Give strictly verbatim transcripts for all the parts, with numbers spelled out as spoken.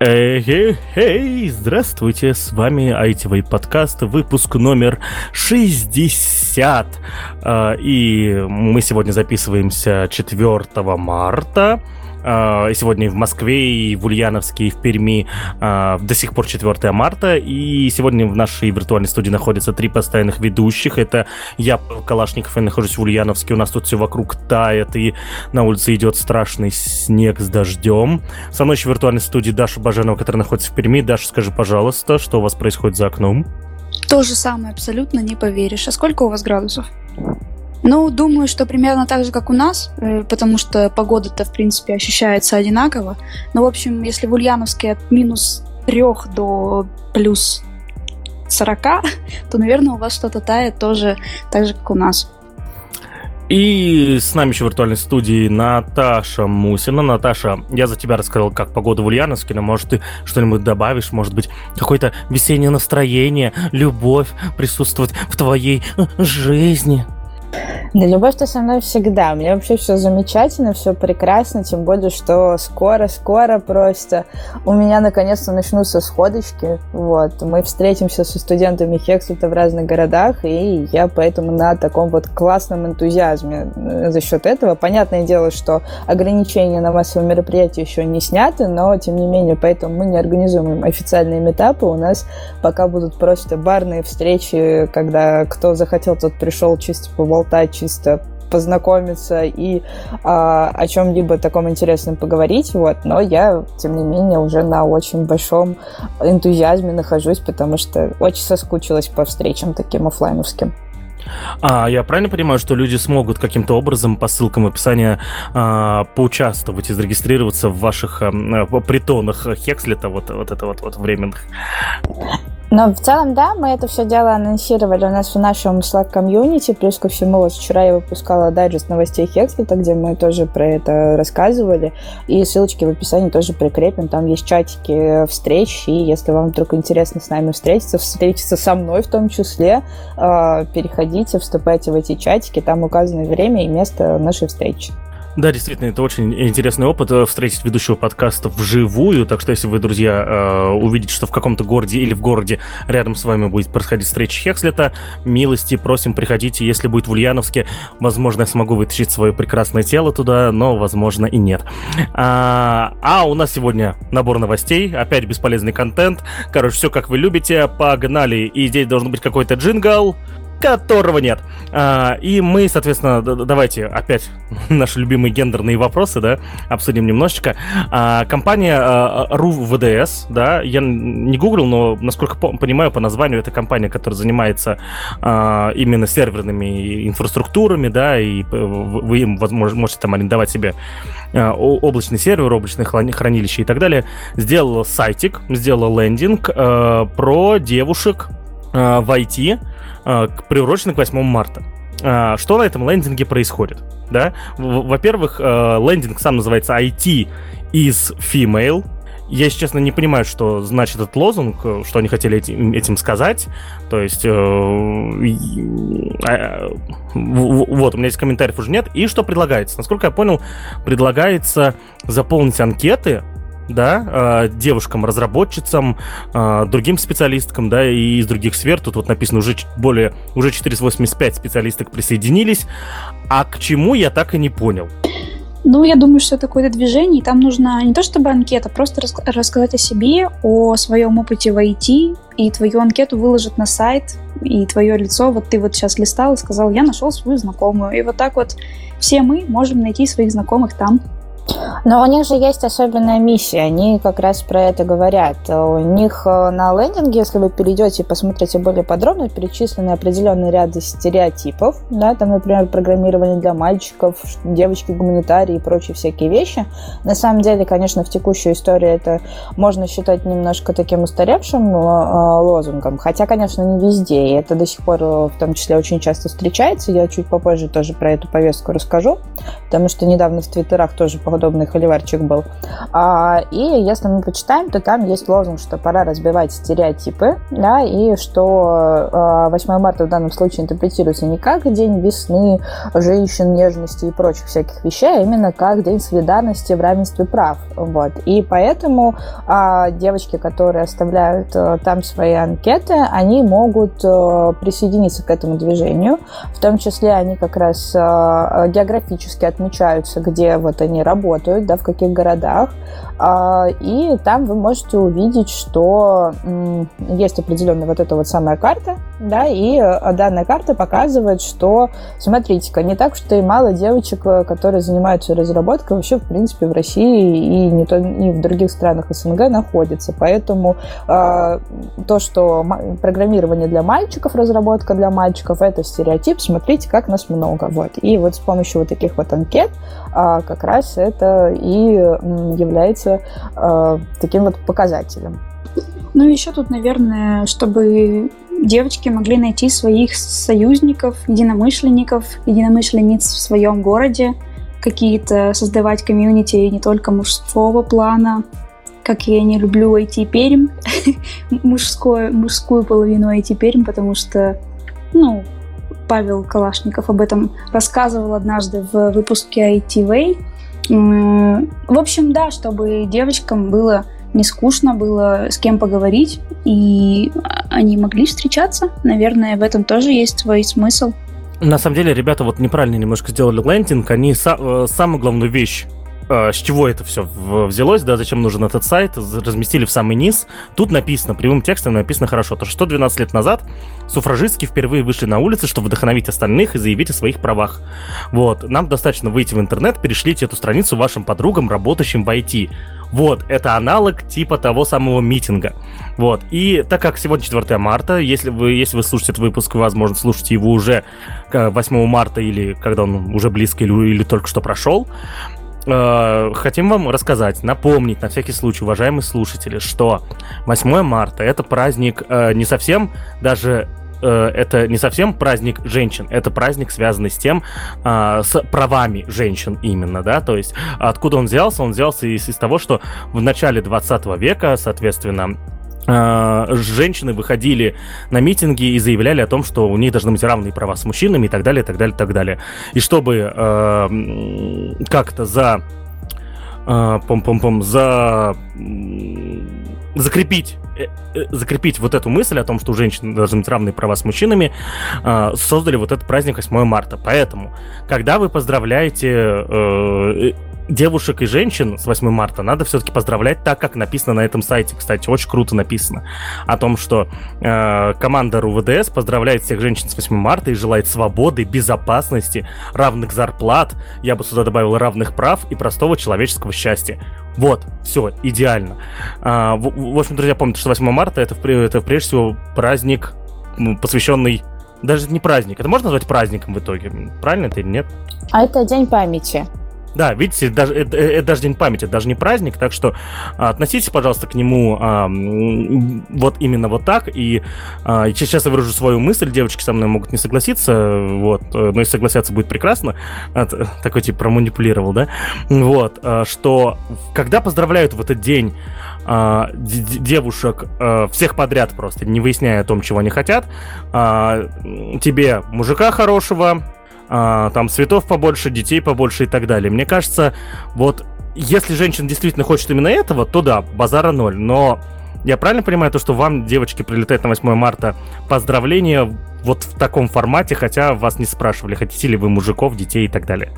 Эй-эй-эй, здравствуйте, с вами айтивый подкаст, выпуск номер шестьдесят. И мы сегодня записываемся четвёртого марта. Сегодня в Москве, и в Ульяновске, и в Перми до сих пор четвёртого марта. И сегодня в нашей виртуальной студии находятся три постоянных ведущих. Это я, Пётр Калашников, я нахожусь в Ульяновске. У нас тут все вокруг тает, и на улице идет страшный снег с дождем. Со мной еще в виртуальной студии Даша Божанова, которая находится в Перми. Даша, скажи, пожалуйста, что у вас происходит за окном? То же самое, абсолютно не поверишь. А сколько у вас градусов? Ну, думаю, что примерно так же, как у нас, потому что погода-то, в принципе, ощущается одинаково. Но, в общем, если в Ульяновске от минус трех до плюс сорока, то, наверное, у вас что-то тает тоже так же, как у нас. И с нами еще в виртуальной студии Наташа Мусина. Наташа, я за тебя рассказал, как погода в Ульяновске, но, может, ты что-нибудь добавишь, может быть, какое-то весеннее настроение, любовь присутствует в твоей жизни? Да, любовь-то со мной всегда. У меня вообще все замечательно, все прекрасно, тем более, что скоро-скоро просто у меня наконец-то начнутся сходочки. Вот. Мы встретимся со студентами Хекслета в разных городах, и я поэтому на таком вот классном энтузиазме за счет этого. Понятное дело, что ограничения на массовые мероприятия еще не сняты, но, тем не менее, поэтому мы не организуем официальные митапы. У нас пока будут просто барные встречи, когда кто захотел, тот пришел чисто поболтать, чисто познакомиться и а, о чем-либо таком интересном поговорить, вот, но я, тем не менее, уже на очень большом энтузиазме нахожусь, потому что очень соскучилась по встречам таким офлайновским. А я правильно понимаю, что люди смогут каким-то образом по ссылкам в описании а, поучаствовать и зарегистрироваться в ваших а, притонах Хекслета, вот, вот это вот, вот временных? Но в целом, да, мы это все дело анонсировали у нас в нашем Slack-комьюнити. Плюс ко всему, вот вчера я выпускала дайджест новостей Хекслета, где мы тоже про это рассказывали. И ссылочки в описании тоже прикрепим. Там есть чатики встреч. И если вам вдруг интересно с нами встретиться, встретиться со мной в том числе, переходите, вступайте в эти чатики. Там указано время и место нашей встречи. Да, действительно, это очень интересный опыт встретить ведущего подкаста вживую, так что если вы, друзья, увидите, что в каком-то городе или в городе рядом с вами будет происходить встреча Хекслета, милости просим, приходите, если будет в Ульяновске, возможно, я смогу вытащить свое прекрасное тело туда, но, возможно, и нет. А, а у нас сегодня набор новостей, опять бесполезный контент, короче, все как вы любите, погнали, и здесь должен быть какой-то джингл, которого нет. А, и мы, соответственно, давайте опять наши любимые гендерные вопросы, да, обсудим немножечко. А, компания а, РУВДС, да, я не гуглил, но, насколько понимаю, по названию это компания, которая занимается а, именно серверными инфраструктурами, да, и вы им, возможно, можете там арендовать себе облачный сервер, облачное хранилище и так далее, сделала сайтик, сделала лендинг а, про девушек а, в ай ти, приурочено к восьмому марта. Что на этом лендинге происходит? Да? Во-первых, лендинг сам называется ай ти is female. Я, если честно, не понимаю, что значит этот лозунг, что они хотели этим сказать. То есть, вот, у меня здесь комментариев уже нет. И что предлагается? Насколько я понял, предлагается заполнить анкеты, да, девушкам, разработчицам, другим специалисткам, да, и из других сфер. Тут вот написано уже более, уже четыреста восемьдесят пять специалисток присоединились. А к чему, я так и не понял. Ну, я думаю, что это какое-то движение, и там нужна не то чтобы анкета, просто рас- рассказать о себе, о своем опыте в ай ти, и твою анкету выложат на сайт, и твое лицо, вот ты вот сейчас листал и сказал, я нашел свою знакомую, и вот так вот все мы можем найти своих знакомых там. Но у них же есть особенная миссия, они как раз про это говорят. У них на лендинге, если вы перейдете и посмотрите более подробно, перечислены определенные ряды стереотипов, да, там, например, программирование для мальчиков, девочки, гуманитарии и прочие всякие вещи. На самом деле, конечно, в текущую историю это можно считать немножко таким устаревшим лозунгом, хотя, конечно, не везде, и это до сих пор в том числе очень часто встречается. Я чуть попозже тоже про эту повестку расскажу, потому что недавно в твиттерах тоже по удобный холиварчик был. И если мы почитаем, то там есть лозунг, что пора разбивать стереотипы, да, и что восьмое марта в данном случае интерпретируется не как день весны, женщин, нежности и прочих всяких вещей, а именно как день солидарности в равенстве прав. Вот. И поэтому девочки, которые оставляют там свои анкеты, они могут присоединиться к этому движению. В том числе они как раз географически отмечаются, где вот они работают, да, в каких городах. И там вы можете увидеть, что есть определенная вот эта вот самая карта, да, и данная карта показывает, что, смотрите-ка, не так, что и мало девочек, которые занимаются разработкой, вообще, в принципе, в России и не то, и в других странах СНГ находятся. Поэтому то, что программирование для мальчиков, разработка для мальчиков, это стереотип, смотрите, как нас много. Вот. И вот с помощью вот таких вот анкет как раз это и является таким вот показателем. Ну, еще тут, наверное, чтобы девочки могли найти своих союзников, единомышленников, единомышленниц в своем городе, какие-то создавать комьюнити не только мужского плана, как я не люблю ай ти-Пермь, мужскую, мужскую половину ай ти-Пермь, потому что, ну, Павел Калашников об этом рассказывал однажды в выпуске ай ти-Way. В общем, да, чтобы девочкам было не скучно, было с кем поговорить, и они могли встречаться. Наверное, в этом тоже есть свой смысл. На самом деле, ребята вот неправильно немножко сделали лендинг. Они са- самую главную вещь, с чего это все взялось, да, зачем нужен этот сайт, разместили в самый низ. Тут написано, прямым текстом написано хорошо, то, что двенадцать лет назад суфражистки впервые вышли на улицы, чтобы вдохновить остальных и заявить о своих правах. Вот, нам достаточно выйти в интернет, перешлите эту страницу вашим подругам, работающим в ай ти. Вот, это аналог типа того самого митинга. Вот, и так как сегодня четвёртое марта, если вы, если вы слушаете этот выпуск, вы, возможно, слушаете его уже восьмого марта или когда он уже близко или, или только что прошел, хотим вам рассказать, напомнить на всякий случай, уважаемые слушатели, что восьмое марта это праздник э, не совсем даже э, это не совсем праздник женщин, это праздник, связанный с тем, э, с правами женщин именно, да, то есть откуда он взялся? Он взялся из, из того, что в начале двадцатого века, соответственно, женщины выходили на митинги и заявляли о том, что у них должны быть равные права с мужчинами и так далее, и так далее, и так далее. И чтобы э, как-то за э, пом-пом-пом за закрепить закрепить вот эту мысль о том, что у женщин должны быть равные права с мужчинами, создали вот этот праздник восьмое марта. Поэтому, когда вы поздравляете девушек и женщин с восьмое марта, надо все-таки поздравлять так, как написано на этом сайте. Кстати, очень круто написано о том, что команда РУВДС поздравляет всех женщин с восьмое марта и желает свободы, безопасности, равных зарплат, я бы сюда добавил равных прав и простого человеческого счастья. Вот, все, идеально. А, в, в общем, друзья, помните, что восьмое марта это, это прежде всего праздник, посвященный... Даже не праздник, это можно назвать праздником в итоге? Правильно это или нет? А это День памяти. Да, видите, даже, это, это даже День памяти, это даже не праздник, так что относитесь, пожалуйста, к нему а, вот именно вот так. И а, сейчас я выражу свою мысль, девочки со мной могут не согласиться, вот, но если согласятся, будет прекрасно. Это, такой тип проманипулировал, да? Вот, что когда поздравляют в этот день а, д- девушек а, всех подряд просто, не выясняя о том, чего они хотят, а, тебе мужика хорошего, там цветов побольше, детей побольше и так далее. Мне кажется, вот если женщина действительно хочет именно этого, то да, базара ноль. Но я правильно понимаю то, что вам, девочки, прилетает на восьмое марта поздравления вот в таком формате, хотя вас не спрашивали, хотите ли вы мужиков, детей и так далее?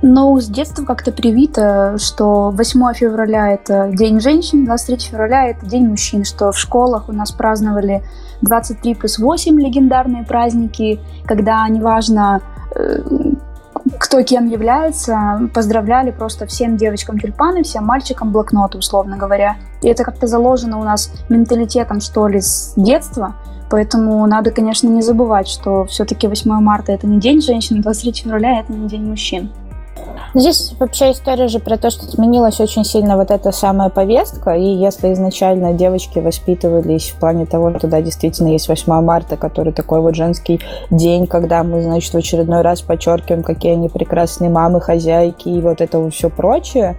Ну, с детства как-то привито, что восьмое февраля это День женщин, двадцать третьего февраля это День мужчин, что в школах у нас праздновали двадцать три плюс восемь легендарные праздники, когда неважно, кто кем является, поздравляли просто всем девочкам тюльпаны, всем мальчикам блокноты, условно говоря. И это как-то заложено у нас менталитетом, что ли, с детства. Поэтому надо, конечно, не забывать, что все-таки восьмое марта это не День женщин, двадцать третьего февраля это не День мужчин. Здесь вообще история же про то, что сменилась очень сильно вот эта самая повестка, и если изначально девочки воспитывались в плане того, что да, действительно есть восьмое марта, который такой вот женский день, когда мы, значит, в очередной раз подчеркиваем, какие они прекрасные мамы, хозяйки и вот это вот все прочее.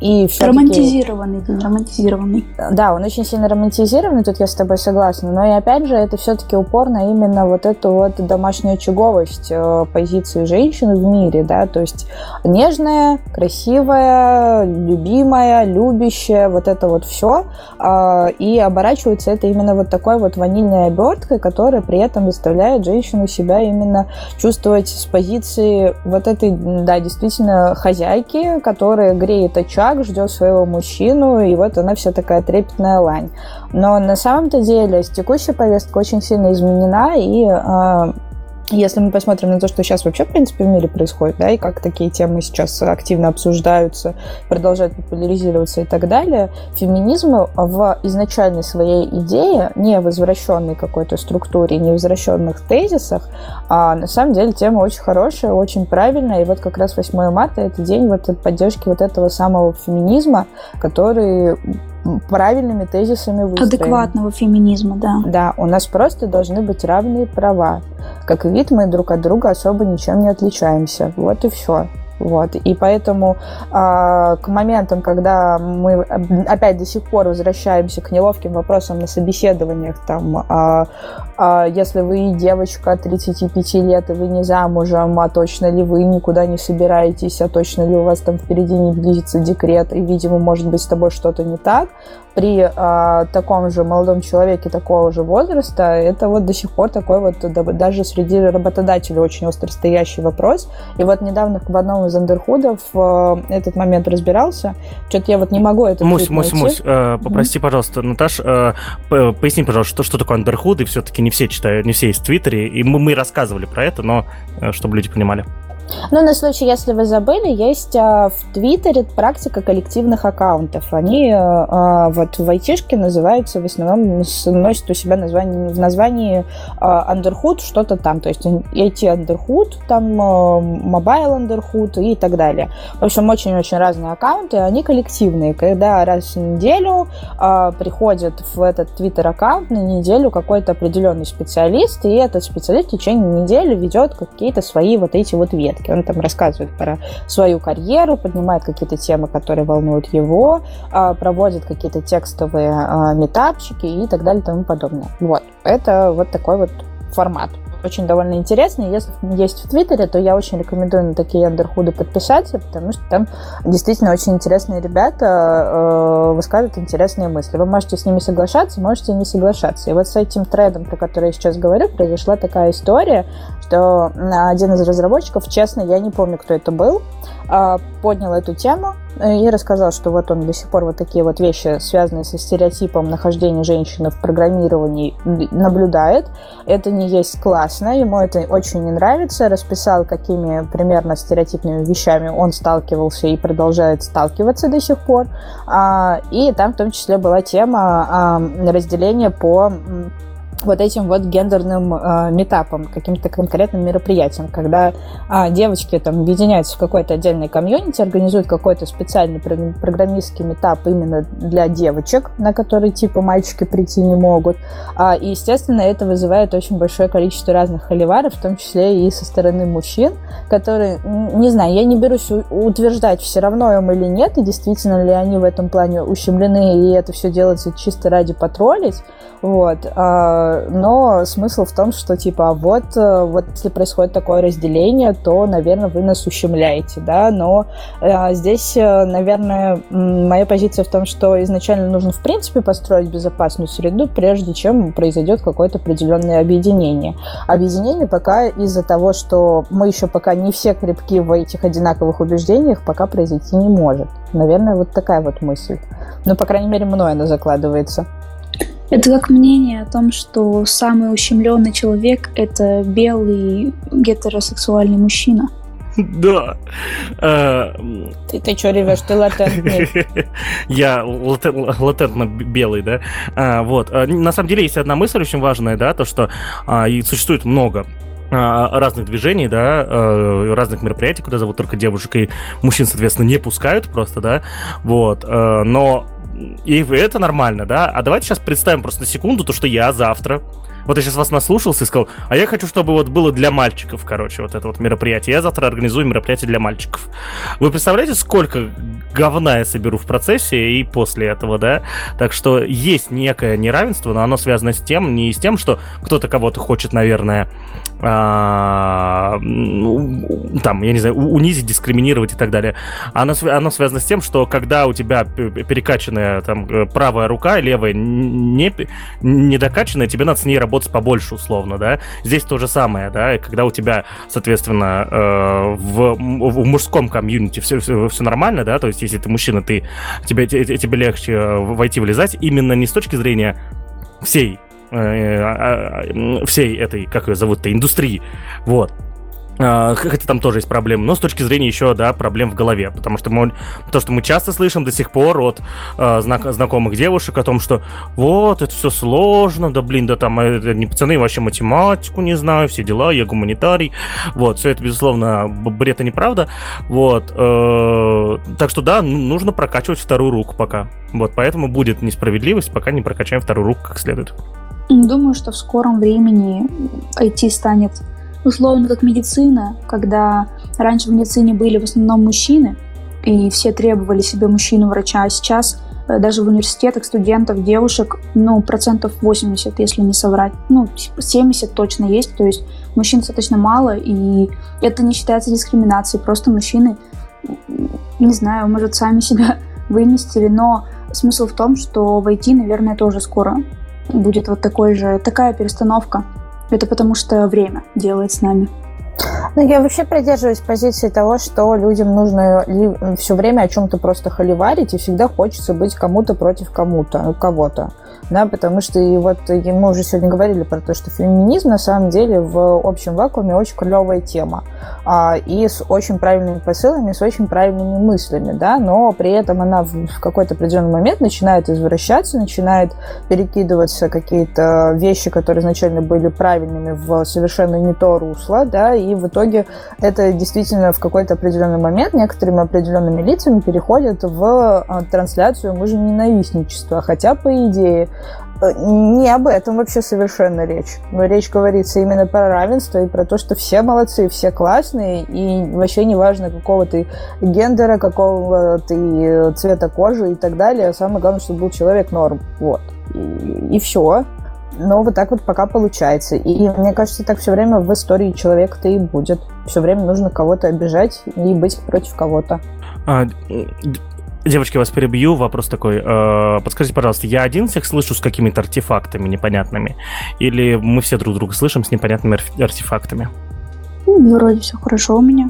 И романтизированный, да, романтизированный. Да, он очень сильно романтизированный, тут я с тобой согласна, но и опять же это все-таки упор на именно вот эту вот домашнюю очаговость позиции женщины в мире, да, то есть нежная, красивая, любимая, любящая, вот это вот все, и оборачивается это именно вот такой вот ванильной оберткой, которая при этом заставляет женщину себя именно чувствовать с позиции вот этой, да, действительно хозяйки, которая греет очаг, ждет своего мужчину, и вот она вся такая трепетная лань. Но на самом-то деле текущая повестка очень сильно изменена, и если мы посмотрим на то, что сейчас вообще, в принципе, в мире происходит, да, и как такие темы сейчас активно обсуждаются, продолжают популяризироваться и так далее, феминизм в изначальной своей идее, не возвращенной какой-то структуре, не возвращенных тезисах, а на самом деле тема очень хорошая, очень правильная, и вот как раз восьмое марта – это день вот поддержки вот этого самого феминизма, который правильными тезисами выстроен. Адекватного феминизма, да. Да, у нас просто должны быть равные права. Как вид мы друг от друга особо ничем не отличаемся. Вот и все. Вот. И поэтому э, к моментам, когда мы опять до сих пор возвращаемся к неловким вопросам на собеседованиях, там, э, э, если вы девочка тридцати пяти лет, и вы не замужем, а точно ли вы никуда не собираетесь, а точно ли у вас там впереди не близится декрет, и, видимо, может быть, с тобой что-то не так, при э, таком же молодом человеке такого же возраста, это вот до сих пор такой вот даже среди работодателей очень остростоящий вопрос. И вот недавно в одном из андерхудов э, этот момент разбирался. Что-то я вот не могу это... Мусь, Мусь, найти. Мусь, э, попрости, mm-hmm. пожалуйста, Наташ, э, поясни, пожалуйста, что, что такое андерхуды, все-таки не все читают, не все есть в Твиттере, и мы, мы рассказывали про это, но э, чтобы люди понимали. Ну, на случай, если вы забыли, есть а, в Твиттере практика коллективных аккаунтов. Они а, вот в айтишке называются, в основном носят у себя название, в названии а, Underhood что-то там, то есть ай ти Underhood, там а, Mobile Underhood и так далее. В общем, очень-очень разные аккаунты, они коллективные, когда раз в неделю а, приходит в этот Твиттер-аккаунт на неделю какой-то определенный специалист, и этот специалист в течение недели ведет какие-то свои вот эти вот ветки. Он там рассказывает про свою карьеру, поднимает какие-то темы, которые волнуют его, проводит какие-то текстовые митапчики и так далее и тому подобное. Вот. Это вот такой вот формат. Очень довольно интересный. Если есть в Твиттере, то я очень рекомендую на такие андерхуды подписаться, потому что там действительно очень интересные ребята э, высказывают интересные мысли. Вы можете с ними соглашаться, можете не соглашаться. И вот с этим тредом, про который я сейчас говорю, произошла такая история, что один из разработчиков, честно, я не помню, кто это был, э, поднял эту тему и рассказал, что вот он до сих пор вот такие вот вещи, связанные со стереотипом нахождения женщины в программировании, наблюдает. Это не есть классно, ему это очень не нравится. Расписал, какими примерно стереотипными вещами он сталкивался и продолжает сталкиваться до сих пор. И там в том числе была тема разделения по вот этим вот гендерным э, митапом, каким-то конкретным мероприятием, когда э, девочки там объединяются в какой-то отдельной комьюнити, организуют какой-то специальный программистский митап именно для девочек, на который типа мальчики прийти не могут. Э, и, естественно, это вызывает очень большое количество разных холиваров, в том числе и со стороны мужчин, которые, не знаю, я не берусь утверждать, все равно им или нет, и действительно ли они в этом плане ущемлены, и это все делается чисто ради потроллить. Вот. Но смысл в том, что типа, а вот, вот если происходит такое разделение, то, наверное, вы нас ущемляете, да, но э, здесь, наверное, моя позиция в том, что изначально нужно, в принципе, построить безопасную среду, прежде чем произойдет какое-то определенное объединение. Объединение пока из-за того, что мы еще пока не все крепки в этих одинаковых убеждениях, пока произойти не может. Наверное, вот такая вот мысль. Ну, по крайней мере, мной она закладывается. Это как мнение о том, что самый ущемленный человек – это белый гетеросексуальный мужчина. Да. Ты, ты что ревешь? Ты латентный. Я латентно белый, да? Вот. На самом деле есть одна мысль очень важная, да, то, что существует много разных движений, да, разных мероприятий, куда зовут только девушек и мужчин, соответственно, не пускают просто, да, вот, но и это нормально, да, а давайте сейчас представим просто на секунду то, что я завтра, вот я сейчас вас наслушался и сказал, а я хочу, чтобы вот было для мальчиков, короче, вот это вот мероприятие, я завтра организую мероприятие для мальчиков. Вы представляете, сколько говна я соберу в процессе и после этого, да? Так что есть некое неравенство, но оно связано с тем, не с тем, что кто-то кого-то хочет, наверное, а, ну, там, я не знаю, унизить, дискриминировать и так далее. Оно, оно связано с тем, что когда у тебя перекачанная там правая рука, левая не, не докачанная, тебе надо с ней работать побольше, условно, да, здесь то же самое, да, и когда у тебя, соответственно, э, в, в мужском комьюнити все, все, все нормально, да, то есть если ты мужчина, ты, тебе, тебе легче войти, влезать, именно не с точки зрения всей, э, всей этой, как ее зовут-то, индустрии, вот. Хотя там тоже есть проблемы, но с точки зрения еще, да, проблем в голове, потому что мы, то, что мы часто слышим до сих пор от э, знак, знакомых девушек о том, что вот, это все сложно, да блин, да там это не пацаны, вообще математику не знаю, все дела, я гуманитарий, вот, все это, безусловно, бред и неправда, вот, э, так что, да, нужно прокачивать вторую руку пока, вот, поэтому будет несправедливость, пока не прокачаем вторую руку как следует. Думаю, что в скором времени ай ти станет условно как медицина, когда раньше в медицине были в основном мужчины, и все требовали себе мужчину-врача, а сейчас даже в университетах студентов, девушек, ну, процентов восемьдесят, если не соврать, ну, семьдесят точно есть, то есть мужчин достаточно мало, и это не считается дискриминацией, просто мужчины, не знаю, может, сами себя выместили, но смысл в том, что в ай ти, наверное, тоже скоро будет вот такой же, такая перестановка. Это потому что время делает с нами. Ну, я вообще придерживаюсь позиции того, что людям нужно ли, все время о чем-то просто холиварить, и всегда хочется быть кому-то против кому-то, кого-то. Да, потому что и вот и мы уже сегодня говорили про то, что феминизм на самом деле в общем вакууме очень клевая тема. А, и с очень правильными посылами, с очень правильными мыслями, да, но при этом она в, в какой-то определенный момент начинает извращаться, начинает перекидываться какие-то вещи, которые изначально были правильными, в совершенно не то русло, да, и в итоге это действительно в какой-то определенный момент некоторыми определенными лицами переходит в трансляцию мужа-ненавистничества, хотя, по идее, не об этом вообще совершенно речь. Но речь говорится именно про равенство и про то, что все молодцы, все классные, и вообще не важно, какого ты гендера, какого ты цвета кожи и так далее. Самое главное, чтобы был человек норм. Вот. И, и все. Но вот так вот пока получается. И, и мне кажется, так все время в истории человека-то и будет. Все время нужно кого-то обижать и быть против кого-то. А... Девочки, вас перебью, вопрос такой. Подскажите, пожалуйста, я один всех слышу с какими-то артефактами непонятными? Или мы все друг друга слышим с непонятными артефактами? Вроде все хорошо у меня.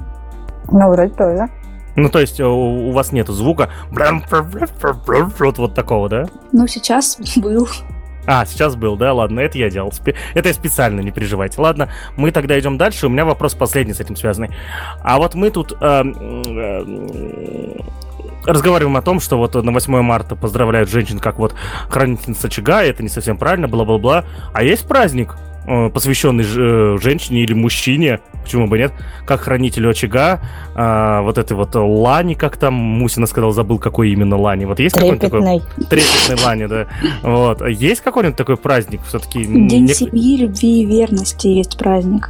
Ну, вроде тоже. Ну, то есть у вас нету звука вот, вот такого, да? Ну, сейчас был. А, сейчас был, да? Ладно, это я делал. Это я специально, не переживайте. Ладно, мы тогда идем дальше. У меня вопрос последний с этим связанный. А вот мы тут... разговариваем о том, что вот на восьмое марта поздравляют женщин как вот хранительница очага, это не совсем правильно, бла-бла-бла. А есть праздник, посвященный женщине или мужчине, почему бы нет, как хранителю очага, вот этой вот лани, как там Мусина сказал, забыл, какой именно лани. Вот есть какой-нибудь такой... Трепетной лани, да. Вот. Есть какой-нибудь такой праздник все-таки? День не... семьи, любви и верности есть праздник.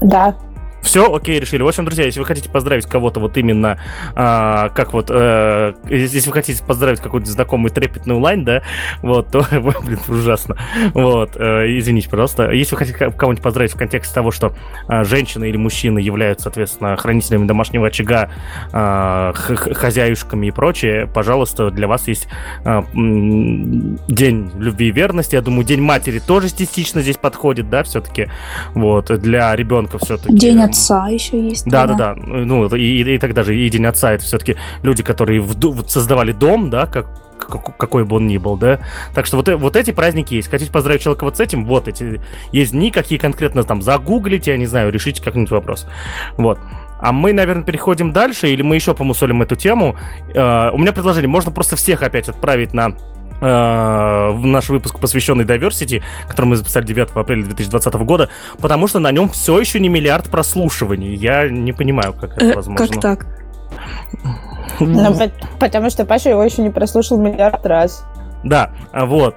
Да. Все, окей, решили. В общем, друзья, если вы хотите поздравить кого-то вот именно, а, как вот, а, если вы хотите поздравить какую-то знакомую трепетную лань, да, вот, то, блин, ужасно. Вот, а, извините, пожалуйста. Если вы хотите кого-нибудь поздравить в контексте того, что а, женщины или мужчины являются, соответственно, хранителями домашнего очага, а, хозяюшками и прочее, пожалуйста, для вас есть а, День любви и верности. Я думаю, День матери тоже частично здесь подходит, да, все-таки. Вот, для ребенка все-таки. День отца еще есть. Да, да, да. да. Ну, и, и, и так даже и День отца — это все-таки люди, которые в, создавали дом, да, как, как, какой бы он ни был, да. Так что вот, вот эти праздники есть. Хотите поздравить человека вот с этим? Вот эти. Есть дни, какие конкретно там загуглите, я не знаю, решите как-нибудь вопрос. Вот. А мы, наверное, переходим дальше, или мы еще помусолим эту тему. Э, у меня предложение. Можно просто всех опять отправить на в наш выпуск, посвященный Diversity, который мы записали девятого апреля две тысячи двадцатого года, потому что на нем все еще не миллиард прослушиваний. Я не понимаю, как это возможно. Как так? Ну, потому что Паша его еще не прослушал миллиард раз. Да, вот.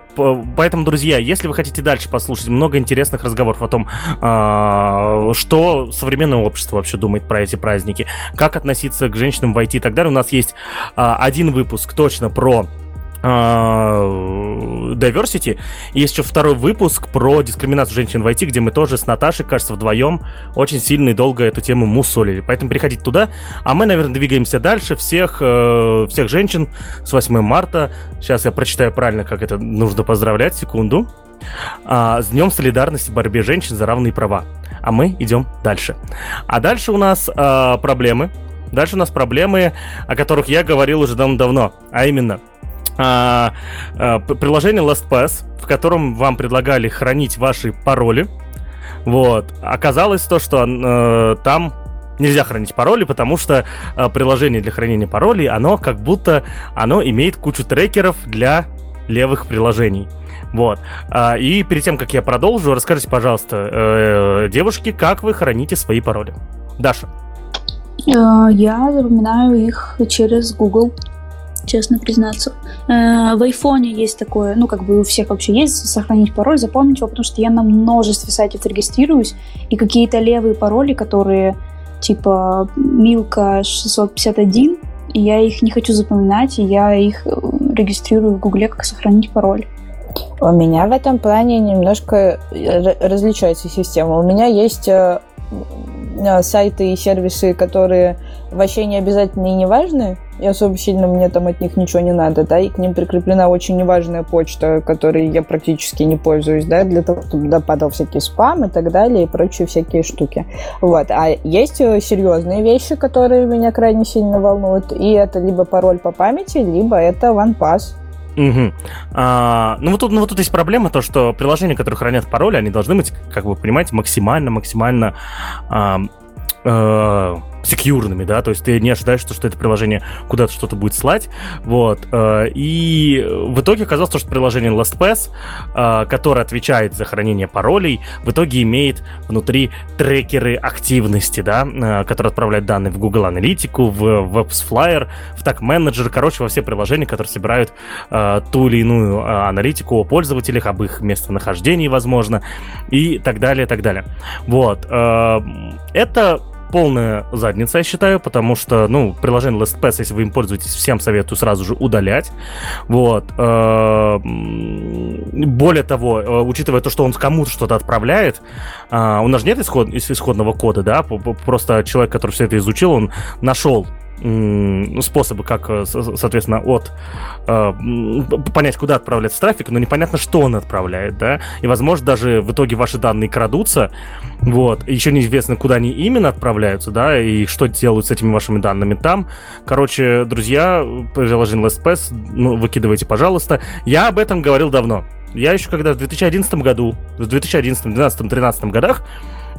Поэтому, друзья, если вы хотите дальше послушать много интересных разговоров о том, что современное общество вообще думает про эти праздники, как относиться к женщинам в ай ти и так далее, у нас есть один выпуск точно про Diversity. Есть еще второй выпуск про дискриминацию женщин в ай ти, где мы тоже с Наташей, кажется, вдвоем очень сильно и долго эту тему мусолили. Поэтому приходите туда. А мы, наверное, двигаемся дальше. Всех, э, всех женщин с восьмого марта. Сейчас я прочитаю правильно, как это нужно поздравлять. Секунду. А, с Днем солидарности в борьбе женщин за равные права. А мы идем дальше. А дальше у нас э, проблемы. Дальше у нас проблемы, о которых я говорил уже давно-давно. А именно... А, а, приложение LastPass, в котором вам предлагали хранить ваши пароли. Вот. Оказалось то, что а, там нельзя хранить пароли, потому что а, приложение для хранения паролей, оно как будто оно имеет кучу трекеров для левых приложений. Вот. А, и перед тем, как я продолжу, расскажите, пожалуйста, э, девушки, как вы храните свои пароли? Даша. Я запоминаю их через Google. Честно признаться. В айфоне есть такое, ну, как бы у всех вообще есть, сохранить пароль, запомнить его, потому что я на множестве сайтов регистрируюсь, и какие-то левые пароли, которые, типа, Милка шестьсот пятьдесят один, и я их не хочу запоминать, и я их регистрирую в Гугле, как сохранить пароль. У меня в этом плане немножко различается система. У меня есть... сайты и сервисы, которые вообще не обязательны и не важны, и особо сильно мне там от них ничего не надо, да, и к ним прикреплена очень неважная почта, которой я практически не пользуюсь, да, для того, чтобы туда падал всякий спам и так далее, и прочие всякие штуки. Вот. А есть серьезные вещи, которые меня крайне сильно волнуют, и это либо пароль по памяти, либо это OnePass. Угу. А, ну, вот тут, ну вот тут есть проблема, то, что приложения, которые хранят пароли, они должны быть, как вы понимаете, максимально-максимально а, а, секьюрными, да, то есть ты не ожидаешь, что, что это приложение куда-то что-то будет слать, вот, а, и в итоге оказалось, что приложение LastPass, а, которое отвечает за хранение паролей, в итоге имеет внутри трекеры активности, да, а, которые отправляют данные в Google Аналитику, в WebSflyer, в Tag Manager, короче, во все приложения, которые собирают а, ту или иную а, аналитику о пользователях, об их местонахождении, возможно, и так далее, так далее. Вот. А, это... полная задница, я считаю, потому что, ну, приложение LastPass, если вы им пользуетесь, всем советую сразу же удалять. Вот. Более того, учитывая то, что он кому-то что-то отправляет, у нас же нет исход... исходного кода, да, просто человек, который все это изучил, он нашел способы, как, соответственно, от понять, куда отправляется трафик, но непонятно, что он отправляет, да, и, возможно, даже в итоге ваши данные крадутся, вот, еще неизвестно, куда они именно отправляются, да, и что делают с этими вашими данными там. Короче, друзья, приложение LastPass, ну, выкидывайте, пожалуйста. Я об этом говорил давно. Я еще когда в две тысячи одиннадцатом году, в две тысячи одиннадцатом, две тысячи двенадцатом, тринадцатом годах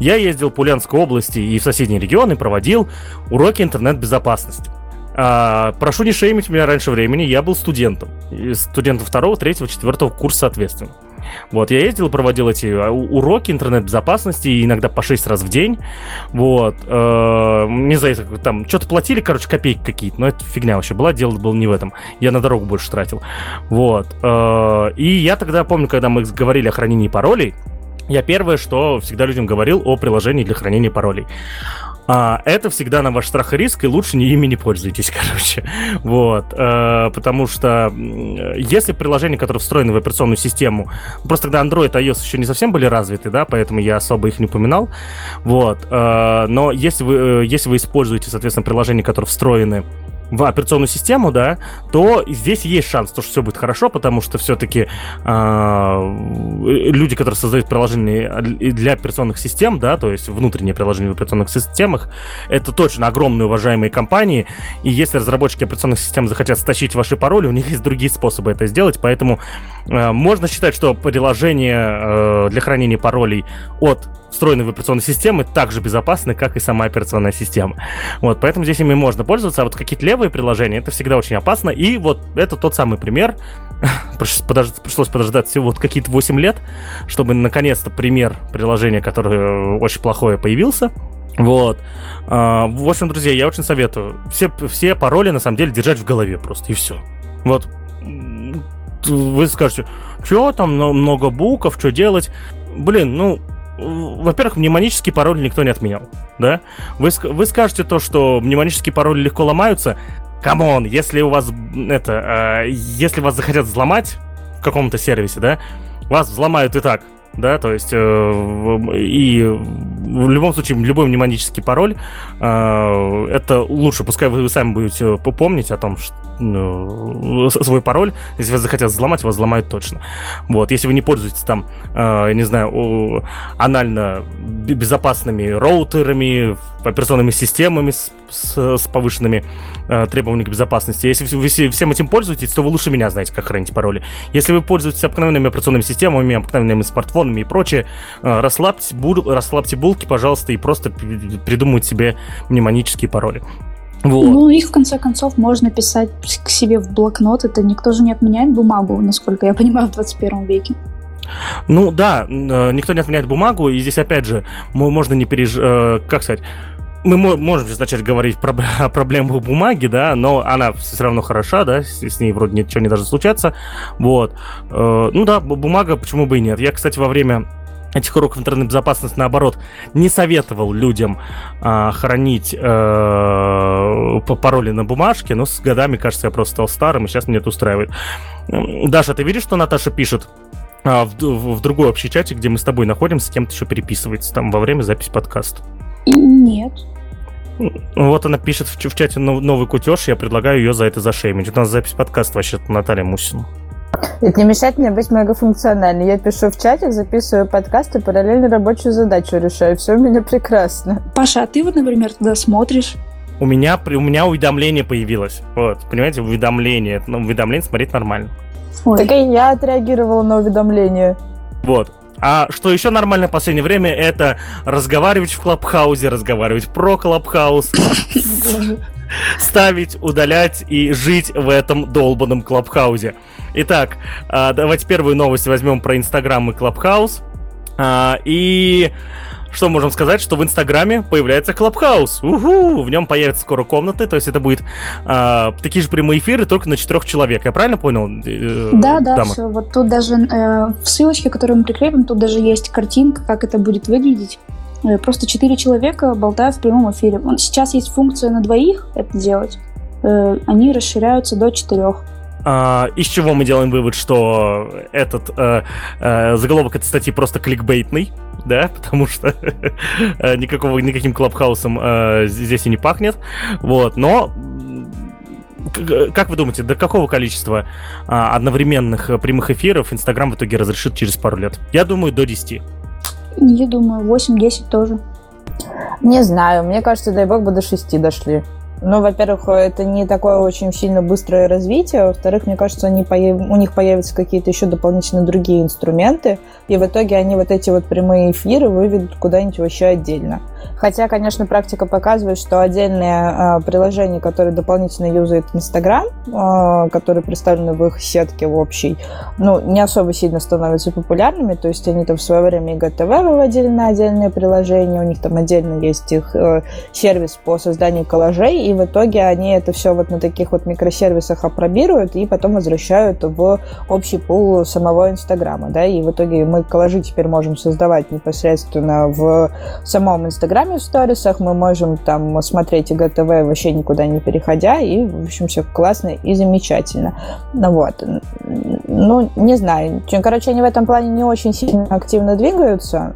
я ездил по Ульяновской области и в соседние регионы проводил уроки интернет-безопасности. А, прошу не шеймить меня раньше времени, я был студентом. Студентом второго, третьего, четвертого курса, соответственно. Вот, я ездил и проводил эти уроки интернет-безопасности иногда по шесть раз в день. Вот. Э, не знаю, там что-то платили, короче, копейки какие-то, но это фигня вообще была, дело было не в этом. Я на дорогу больше тратил. Вот. Э, и я тогда помню, когда мы говорили о хранении паролей, я первое, что всегда людям говорил о приложении для хранения паролей. А, это всегда на ваш страх и риск, и лучше ими не пользуйтесь, короче. Вот. А, потому что если приложения, которые встроены в операционную систему, просто тогда Android и iOS еще не совсем были развиты, да, поэтому я особо их не упоминал. Вот. А, но если вы, если вы используете, соответственно, приложения, которые встроены в операционную систему, да, то здесь есть шанс, что все будет хорошо, потому что все-таки э, люди, которые создают приложения для операционных систем, да, то есть внутренние приложения в операционных системах, это точно огромные уважаемые компании, и если разработчики операционных систем захотят стащить ваши пароли, у них есть другие способы это сделать, поэтому э, можно считать, что приложение э, для хранения паролей от встроенные в операционные системы так же безопасны, как и сама операционная система. Вот, поэтому здесь ими можно пользоваться, а вот какие-то левые приложения, это всегда очень опасно, и вот это тот самый пример. Пришлось подождать всего вот какие-то восемь лет, чтобы наконец-то пример приложения, которое очень плохое, появился. Вот. В общем, друзья, я очень советую все, все пароли, на самом деле, держать в голове просто, и все. Вот. Вы скажете, что там много букв, что делать? Блин, ну, во-первых, мнемонический пароль никто не отменял, да? Вы, вы скажете то, что мнемонические пароли легко ломаются. Камон, если у вас это, э, если вас захотят взломать в каком-то сервисе, да, вас взломают и так, да, то есть э, и в любом случае любой мнемонический пароль э, это лучше, пускай вы сами будете помнить о том, что, ну, свой пароль, если вас захотят взломать, вас взломают точно. Вот, если вы не пользуетесь там, э, не знаю, анально безопасными роутерами, операционными системами с, с, с повышенными э, требованиями к безопасности. Если вы всем этим пользуетесь, то вы лучше меня знаете, как хранить пароли. Если вы пользуетесь обыкновенными операционными системами, обыкновенными смартфонами и прочее, э, расслабьте, бур, расслабьте булки, пожалуйста, и просто придумайте себе мнемонические пароли. Вот. Ну, их, в конце концов, можно писать к себе в блокнот. Это никто же не отменяет бумагу, насколько я понимаю, в двадцать первом веке. Ну, да, никто не отменяет бумагу, и здесь, опять же, можно не переживать, как сказать... Мы можем сейчас начать говорить про проблему бумаги, да, но она все равно хороша, да, с ней вроде ничего не должно случаться, вот. Ну да, бумага, почему бы и нет. Я, кстати, во время этих уроков интернет-безопасности, наоборот, не советовал людям а, хранить а, пароли на бумажке, но с годами, кажется, я просто стал старым, и сейчас меня это устраивает. Даша, ты видишь, что Наташа пишет? А, в, в, в другой общий чате, где мы с тобой находимся, с кем-то еще переписывается там во время записи подкаста. Нет. Вот она пишет в, в чате новый кутеж, я предлагаю ее за это зашеймить. У нас запись подкаста вообще Наталья Мусина. Это не мешает мне быть многофункциональной. Я пишу в чатик, записываю подкасты, параллельно рабочую задачу решаю. Все у меня прекрасно. Паша, а ты вот, например, туда смотришь? У меня, у меня уведомление появилось. Вот, понимаете, уведомление. Ну, уведомление смотреть нормально. Ой. Так и я отреагировала на уведомление. Вот. А что еще нормально в последнее время, это разговаривать в Клабхаусе, разговаривать про Клабхаус, ставить, удалять и жить в этом долбанном Клабхаусе. Итак, давайте первую новость возьмем про Инстаграм и Клабхаус. И что можем сказать, что в Инстаграме появляется Clubhouse. Уху! В нем появятся скоро комнаты, то есть это будут э, такие же прямые эфиры, только на четырех человек. Я правильно понял? Э, да, да, дама? Все. Вот тут даже э, в ссылочке, которую мы прикрепим, тут даже есть картинка, как это будет выглядеть. Э, просто четыре человека болтают в прямом эфире. Сейчас есть функция на двоих это делать. Э, они расширяются до четырех. Uh, из чего мы делаем вывод, что этот uh, uh, заголовок этой статьи просто кликбейтный, да, потому что uh, никакого, никаким клабхаусом uh, здесь и не пахнет, вот, но как вы думаете, до какого количества uh, одновременных прямых эфиров Инстаграм в итоге разрешит через пару лет? Я думаю, до десяти. Я думаю, восемь-десять тоже. Не знаю, мне кажется, дай бог бы до шести дошли. Ну, во-первых, это не такое очень сильно быстрое развитие. Во-вторых, мне кажется, они появ... у них появятся какие-то еще дополнительно другие инструменты, и в итоге они вот эти вот прямые эфиры выведут куда-нибудь вообще отдельно. Хотя, конечно, практика показывает, что отдельные э, приложения, которые дополнительно юзают Инстаграм, э, которые представлены в их сетке в общей, ну, не особо сильно становятся популярными. То есть они там в свое время ИГТВ выводили на отдельные приложения, у них там отдельно есть их э, сервис по созданию коллажей, и в итоге они это все вот на таких вот микросервисах апробируют и потом возвращают в общий пул самого Инстаграма, да, и в итоге мы коллажи теперь можем создавать непосредственно в самом Инстаграме в сторисах, мы можем там смотреть ИГТВ вообще никуда не переходя, и, в общем, все классно и замечательно. Ну вот, ну, не знаю, короче, они в этом плане не очень сильно активно двигаются,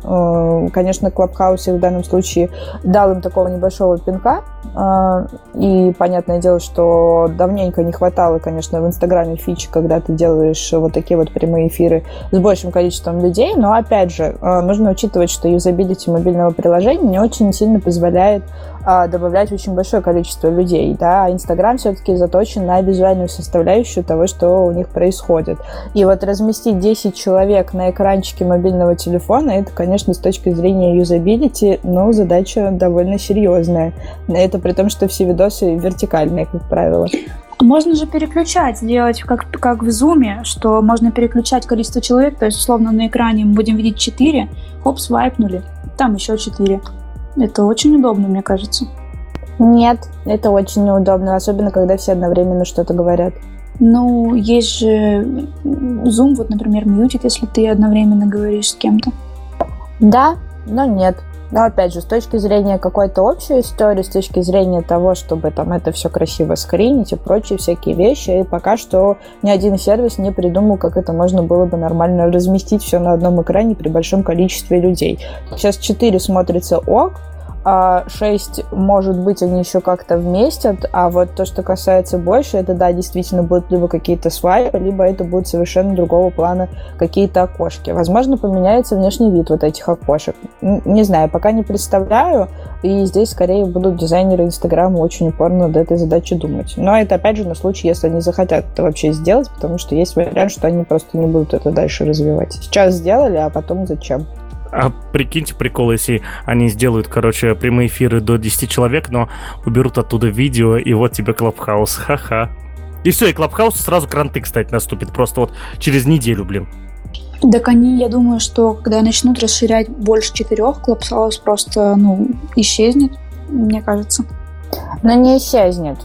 конечно, Clubhouse в данном случае дал им такого небольшого пинка, и понятное дело, что давненько не хватало, конечно, в Инстаграме фич, когда ты делаешь вот такие вот прямые эфиры с большим количеством людей, но, опять же, нужно учитывать, что юзабилити мобильного приложения не очень сильно позволяет добавлять очень большое количество людей, да, Инстаграм все-таки заточен на визуальную составляющую того, что у них происходит. И вот разместить десять человек на экранчике мобильного телефона, это, конечно, с точки зрения юзабилити, но задача довольно серьезная. Это при том, что все видосы вертикальные, как правило. Можно же переключать, делать как, как в Zoom, что можно переключать количество человек, то есть, условно, на экране мы будем видеть четыре, хоп, свайпнули, там еще четыре. Это очень удобно, мне кажется. Нет, это очень неудобно, особенно когда все одновременно что-то говорят. Ну, есть же Zoom, вот, например, мьютит, если ты одновременно говоришь с кем-то. Да, но нет. Но, опять же, с точки зрения какой-то общей истории, с точки зрения того, чтобы там это все красиво скринить и прочие всякие вещи, и пока что ни один сервис не придумал, как это можно было бы нормально разместить все на одном экране при большом количестве людей. Сейчас четыре смотрится ок, шесть, может быть, они еще как-то вместят, а вот то, что касается больше, это, да, действительно будут либо какие-то свайпы, либо это будут совершенно другого плана какие-то окошки. Возможно, поменяется внешний вид вот этих окошек. Не знаю, пока не представляю, и здесь скорее будут дизайнеры Инстаграма очень упорно над этой задачей думать. Но это, опять же, на случай, если они захотят это вообще сделать, потому что есть вариант, что они просто не будут это дальше развивать. Сейчас сделали, а потом зачем? А прикиньте, прикол, если они сделают, короче, прямые эфиры до десяти человек, но уберут оттуда видео, и вот тебе Clubhouse, ха-ха. И все, и Clubhouse сразу кранты, кстати, наступит, просто вот через неделю, блин. Так они, я думаю, что когда начнут расширять больше четырех, Clubhouse просто, ну, исчезнет, мне кажется. Но не исчезнет.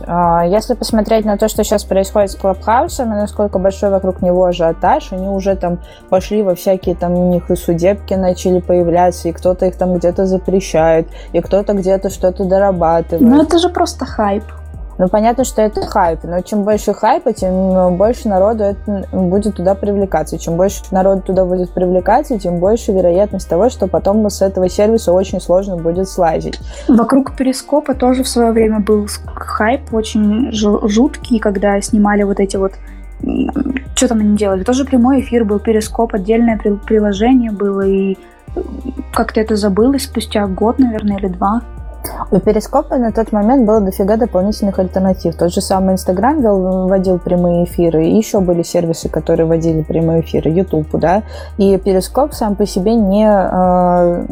Если посмотреть на то, что сейчас происходит с Клабхаусом, и насколько большой вокруг него ажиотаж, они уже там пошли во всякие, там у них и судебки начали появляться, и кто-то их там где-то запрещает, и кто-то где-то что-то дорабатывает. Ну это же просто хайп. Ну, понятно, что это хайп, но чем больше хайпа, тем больше народу будет туда привлекаться. Чем больше народу туда будет привлекаться, тем больше вероятность того, что потом с этого сервиса очень сложно будет слазить. Вокруг Перископа тоже в свое время был хайп очень жуткий, когда снимали вот эти вот... Что там они делали? Тоже прямой эфир был, Перископ, отдельное приложение было, и как-то это забылось спустя год, наверное, или два. У Перископа на тот момент было дофига дополнительных альтернатив. Тот же самый Инстаграм вводил прямые эфиры, и еще были сервисы, которые вводили прямые эфиры, Ютуб, да, и Перископ сам по себе не... Э-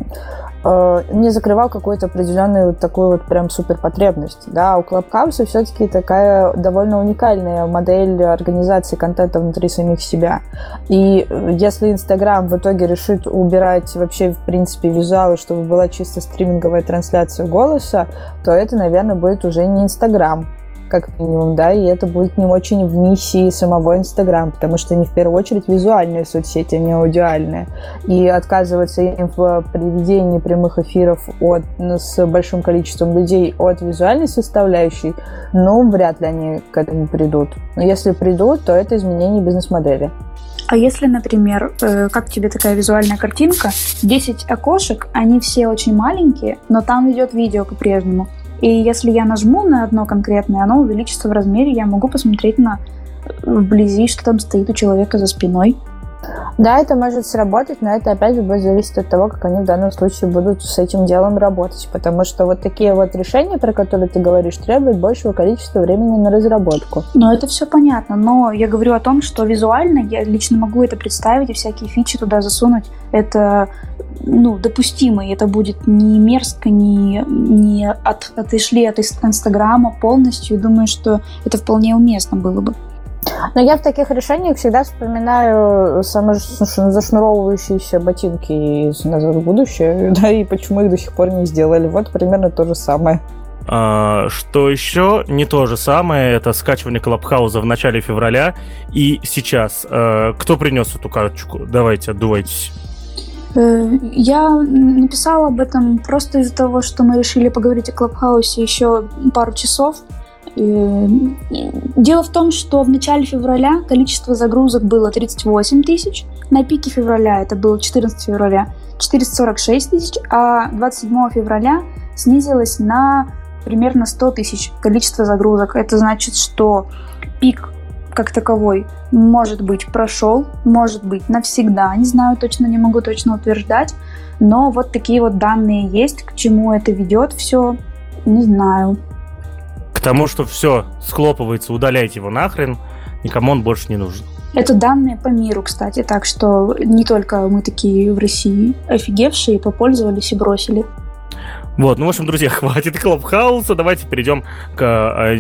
не закрывал какую-то определенную вот такую вот прям суперпотребность. Да, у Clubhouse все-таки такая довольно уникальная модель организации контента внутри самих себя. И если Instagram в итоге решит убирать вообще, в принципе, визуалы, чтобы была чисто стриминговая трансляция голоса, то это, наверное, будет уже не Instagram, как минимум, да, и это будет не очень в миссии самого Инстаграм, потому что они в первую очередь визуальные соцсети, а не аудиальные. И отказываться им в проведении прямых эфиров от, с большим количеством людей от визуальной составляющей, ну, вряд ли они к этому придут. Но если придут, то это изменение бизнес-модели. А если, например, как тебе такая визуальная картинка, десять окошек, они все очень маленькие, но там идет видео по-прежнему. И если я нажму на одно конкретное, оно увеличится в размере, я могу посмотреть на вблизи, что там стоит у человека за спиной. Да, это может сработать, но это опять же будет зависеть от того, как они в данном случае будут с этим делом работать, потому что вот такие вот решения, про которые ты говоришь, требуют большего количества времени на разработку. Ну, это все понятно, но я говорю о том, что визуально я лично могу это представить и всякие фичи туда засунуть. Это, ну, допустимо, и это будет не мерзко, не, не от, отошли от Инстаграма полностью, и думаю, что это вполне уместно было бы. Но я в таких решениях всегда вспоминаю самые зашнуровывающиеся ботинки из «Назад в будущее», да, и почему их до сих пор не сделали. Вот примерно то же самое. А, что еще не то же самое, это скачивание Клабхауза в начале февраля и сейчас. А, кто принес эту карточку? Давайте, отдувайтесь. Я написала об этом просто из-за того, что мы решили поговорить о Клабхаусе еще пару часов. Дело в том, что в начале февраля количество загрузок было тридцать восемь тысяч, на пике февраля, это было четырнадцатого февраля, четыреста сорок шесть тысяч, а двадцать седьмого февраля снизилось на примерно сто тысяч количество загрузок. Это значит, что пик как таковой, может быть, прошел, может быть, навсегда, не знаю точно, не могу точно утверждать, но вот такие вот данные есть, к чему это ведет все. не знаю. К тому, что все схлопывается, удаляйте его нахрен, никому он больше не нужен. Это данные по миру, кстати, так что не только мы такие в России офигевшие, попользовались и бросили. Вот, ну, в общем, друзья, хватит Клабхауса, давайте перейдем к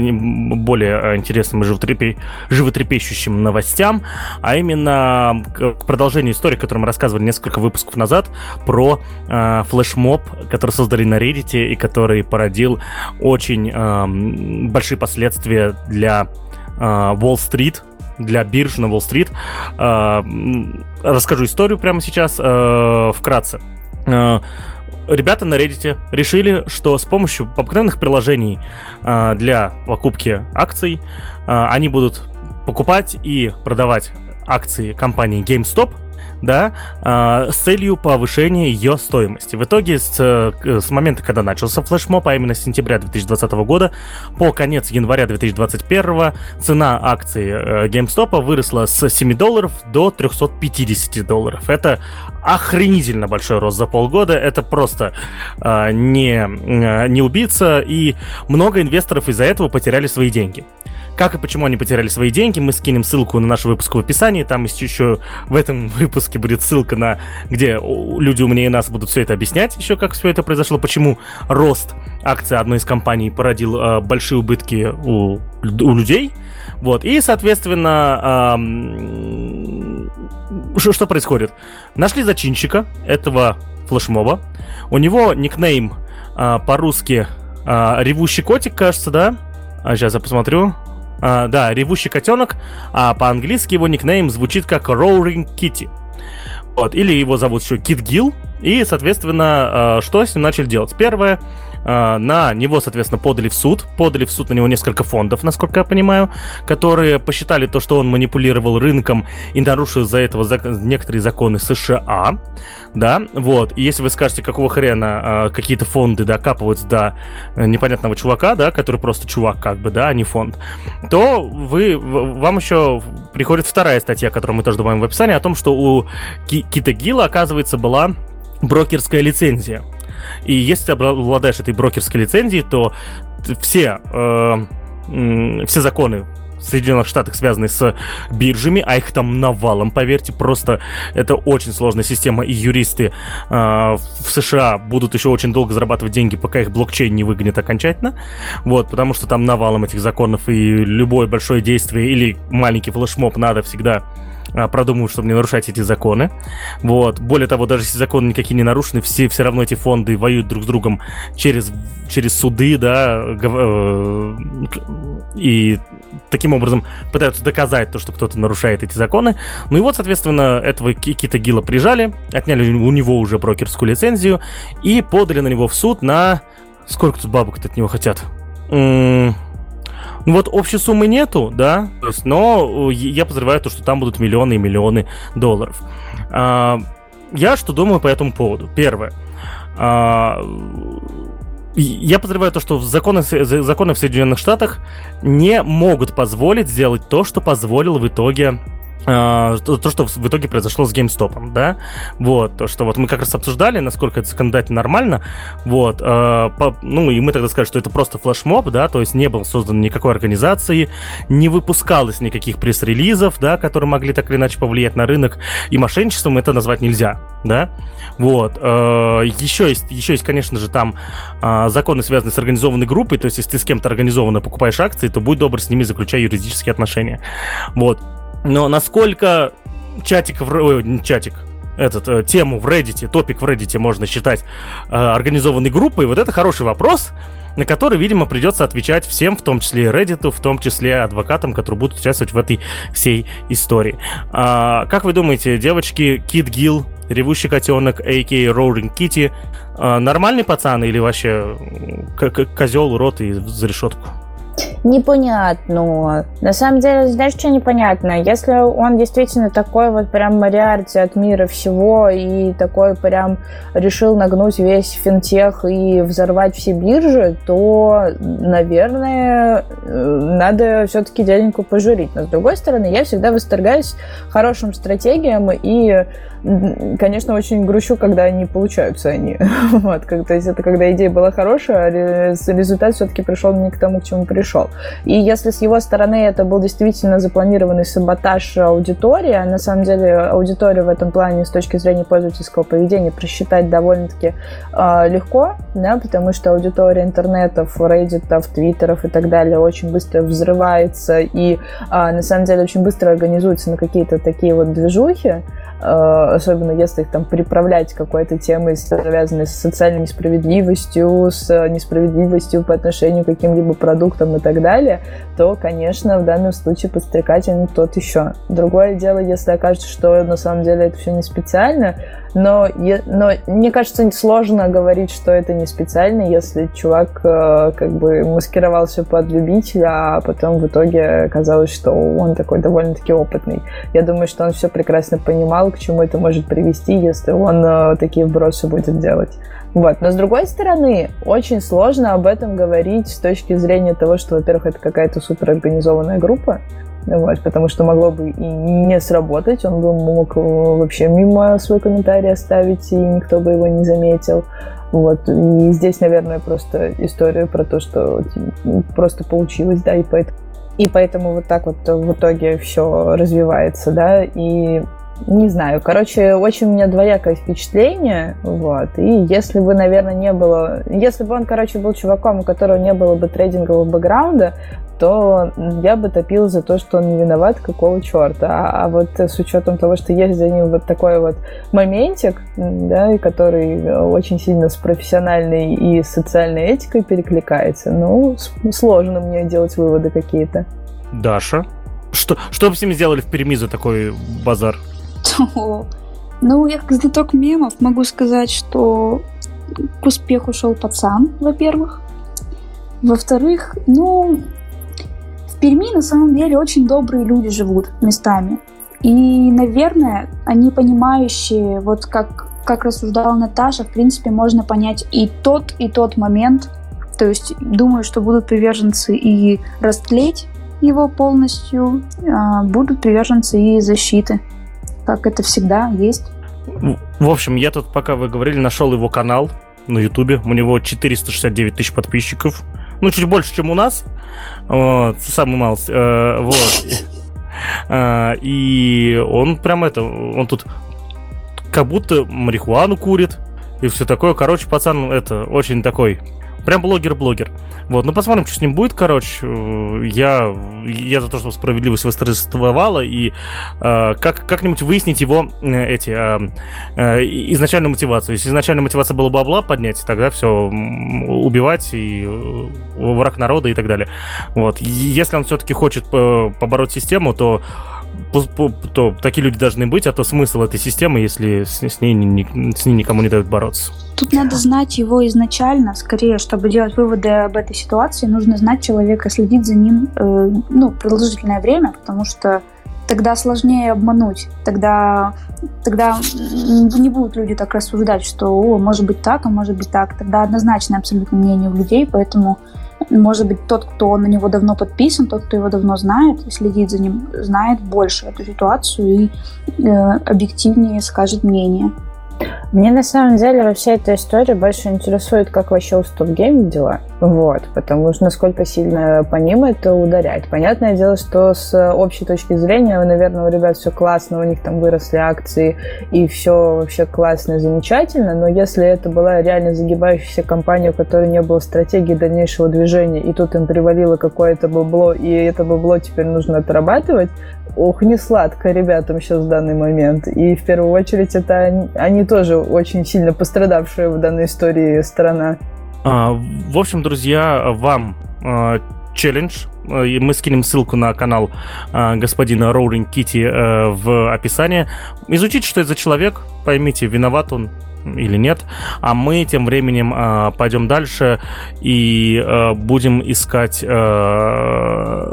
более интересным и животрепе... животрепещущим новостям, а именно к продолжению истории, которую мы рассказывали несколько выпусков назад, про э, флешмоб, который создали на Reddit и который породил очень э, большие последствия для э, Уолл-стрит, для бирж на Уолл-стрит. Э, расскажу историю прямо сейчас э, вкратце. Э, Ребята на Reddit решили, что с помощью обыкновенных приложений э, для покупки акций э, они будут покупать и продавать акции компании GameStop, да, э, с целью повышения ее стоимости. В итоге с, с момента, когда начался флешмоб, а именно с сентября две тысячи двадцатого года по конец января две тысячи двадцать первого, цена акций э, GameStop выросла с семи долларов до трёхсот пятидесяти долларов. Это охренительно большой рост за полгода, это просто э, не, э, не убийца, и много инвесторов из-за этого потеряли свои деньги. Как и почему они потеряли свои деньги, мы скинем ссылку на наш выпуск в описании, там еще в этом выпуске будет ссылка, на где люди умнее нас будут все это объяснять, еще как все это произошло, почему рост акций одной из компаний породил э, большие убытки у, у людей. Вот, и, соответственно, э, что, что происходит? Нашли зачинщика этого флешмоба, у него никнейм э, по-русски э, «Ревущий котик», кажется, да? А, сейчас я посмотрю. Uh, да, ревущий котенок, а по-английски его никнейм звучит как Роуринг Китти. Вот, или его зовут еще Keith Gill. И, соответственно, uh, что с ним начали делать? Первое, uh, на него, соответственно, подали в суд. Подали в суд на него несколько фондов, насколько я понимаю, которые посчитали то, что он манипулировал рынком и нарушил из-за этого зак- некоторые законы США. Да, вот. И если вы скажете, какого хрена э, какие-то фонды докапываются до непонятного чувака, да, который просто чувак, как бы, да, а не фонд, то вы, вам еще приходит вторая статья, которую мы тоже добавим в описании, о том, что у Кита Гилла, оказывается, была брокерская лицензия. И если ты обладаешь этой брокерской лицензией, то все, э, э, все законы в Соединенных Штатах, связанные с биржами, а их там навалом, поверьте, просто это очень сложная система, и юристы э, в США будут еще очень долго зарабатывать деньги, пока их блокчейн не выгонит окончательно, вот, потому что там навалом этих законов, и любое большое действие или маленький флешмоб надо всегда продумывают, чтобы не нарушать эти законы. Вот. Более того, даже если законы никакие не нарушены, все, все равно эти фонды воюют друг с другом через, через суды, да, и таким образом пытаются доказать то, что кто-то нарушает эти законы. Ну и вот, соответственно, этого Кита Гилла прижали, отняли у него уже брокерскую лицензию и подали на него в суд на... Сколько тут бабок-то от него хотят? М- Ну вот общей суммы нету, да, то есть, но я подозреваю то, что там будут миллионы и миллионы долларов. А, я что думаю по этому поводу? Первое. А, я подозреваю то, что законы, законы в Соединенных Штатах не могут позволить сделать то, что позволил в итоге... То, что в итоге произошло с GameStop, да, вот, то, что вот мы как раз обсуждали, насколько это законодательно нормально, вот, э, по, ну, и мы тогда сказали, что это просто флешмоб, да, то есть не было создано никакой организации, не выпускалось никаких пресс-релизов, да, которые могли так или иначе повлиять на рынок, и мошенничеством это назвать нельзя, да, вот, э, еще есть, еще есть, конечно же, там э, законы, связанные с организованной группой, то есть если ты с кем-то организованно покупаешь акции, то будь добр с ними, заключай юридические отношения, вот. Но насколько чатик, в, ой, чатик этот, тему в Reddit, топик в Reddit можно считать э, организованной группой, вот это хороший вопрос, на который, видимо, придется отвечать всем, в том числе и Reddit, в том числе и адвокатам, которые будут участвовать в этой всей истории. А, как вы думаете, девочки, Keith Gill, ревущий котенок, а.к.а. Roaring Kitty, а, нормальный пацан или вообще к- к- козел, урод и за решетку? Непонятно. На самом деле, знаешь, что непонятно? Если он действительно такой вот прям мариарти от мира всего и такой прям решил нагнуть весь финтех и взорвать все биржи, то, наверное, надо все-таки дяденьку пожурить. Но, с другой стороны, я всегда восторгаюсь хорошим стратегиям и, конечно, очень грущу, когда не получаются они. Вот, то есть это когда идея была хорошая, а результат все-таки пришел не к тому, к чему пришел. И если с его стороны это был действительно запланированный саботаж аудитории, а на самом деле аудиторию в этом плане с точки зрения пользовательского поведения просчитать довольно-таки э, легко, да, потому что аудитория интернетов, реддитов, твиттеров и так далее очень быстро взрывается и э, на самом деле очень быстро организуется на какие-то такие вот движухи, э, особенно если их там приправлять какой-то темой, связанной с социальной несправедливостью, с несправедливостью по отношению к каким-либо продуктам и так далее, то, конечно, в данном случае подстрекатель тот еще. Другое дело, если окажется, что на самом деле это все не специально, но, но мне кажется, сложно говорить, что это не специально, если чувак как бы маскировался под любителя, а потом в итоге оказалось, что он такой довольно-таки опытный. Я думаю, что он все прекрасно понимал, к чему это может привести, если он такие вбросы будет делать. Вот. Но, с другой стороны, очень сложно об этом говорить с точки зрения того, что, во-первых, это какая-то суперорганизованная группа, вот, потому что могло бы и не сработать, он бы мог вообще мимо свой комментарий оставить, и никто бы его не заметил. Вот. И здесь, наверное, просто история про то, что просто получилось, да, и поэтому, и поэтому вот так вот в итоге все развивается, да, и... Не знаю, короче, очень у меня двоякое впечатление, вот, и если бы, наверное, не было... Если бы он, короче, был чуваком, у которого не было бы трейдингового бэкграунда, то я бы топила за то, что он не виноват, какого черта. А, а вот с учетом того, что есть за ним вот такой вот моментик, да, который очень сильно с профессиональной и социальной этикой перекликается, ну, сложно мне делать выводы какие-то. Даша? Что, что бы с ним сделали в Перми за такой базар? Ну, я как знаток мемов могу сказать, что к успеху шел пацан, во-первых. Во-вторых, ну, в Перми на самом деле очень добрые люди живут местами. И, наверное, они понимающие, вот как, как рассуждала Наташа, в принципе, можно понять и тот, и тот момент. То есть, думаю, что будут приверженцы и растлеть его полностью, а будут приверженцы и защиты. Как это всегда есть. В общем, я тут, пока вы говорили, нашел его канал на Ютубе. У него четыреста шестьдесят девять тысяч подписчиков. Ну, чуть больше, чем у нас. Вот, самый малость. Вот. И он прям это... Он тут как будто марихуану курит и все такое. Короче, пацан это очень такой... Прям блогер-блогер. Вот, ну посмотрим, что с ним будет, короче. Я, я за то, чтобы справедливость восторжествовала, и э, как, как-нибудь выяснить его э, эти, э, э, изначальную мотивацию. Если изначальная мотивация была бабла поднять, тогда все, убивать и враг народа и так далее. Вот. Если он все-таки хочет побороть систему, то, то такие люди должны быть, а то смысл этой системы, если с, с, ней, с ней никому не дают бороться. Тут надо знать его изначально, скорее, чтобы делать выводы об этой ситуации, нужно знать человека, следить за ним э, ну, продолжительное время, потому что тогда сложнее обмануть, тогда, тогда не будут люди так рассуждать, что «О, может быть так, а может быть так», тогда однозначное абсолютно мнение у людей, поэтому, может быть, тот, кто на него давно подписан, тот, кто его давно знает и следит за ним, знает больше эту ситуацию и э, объективнее скажет мнение. Мне на самом деле во всей этой истории больше интересует, как вообще у StopGame дела. Вот, потому что насколько сильно по ним это ударять. Понятное дело, что с общей точки зрения, наверное, у ребят все классно, у них там выросли акции, и все вообще классно и замечательно, но если это была реально загибающаяся компания, у которой не было стратегии дальнейшего движения, и тут им привалило какое-то бабло, и это бабло теперь нужно отрабатывать, ох, не сладко ребятам сейчас в данный момент. И в первую очередь это они тоже очень сильно пострадавшая в данной истории сторона. А, в общем, друзья, вам а, челлендж. И мы скинем ссылку на канал а, господина Роуринг Китти а, в описании. Изучите, что это за человек, поймите, виноват он или нет. А мы тем временем э, пойдем дальше и э, будем искать э,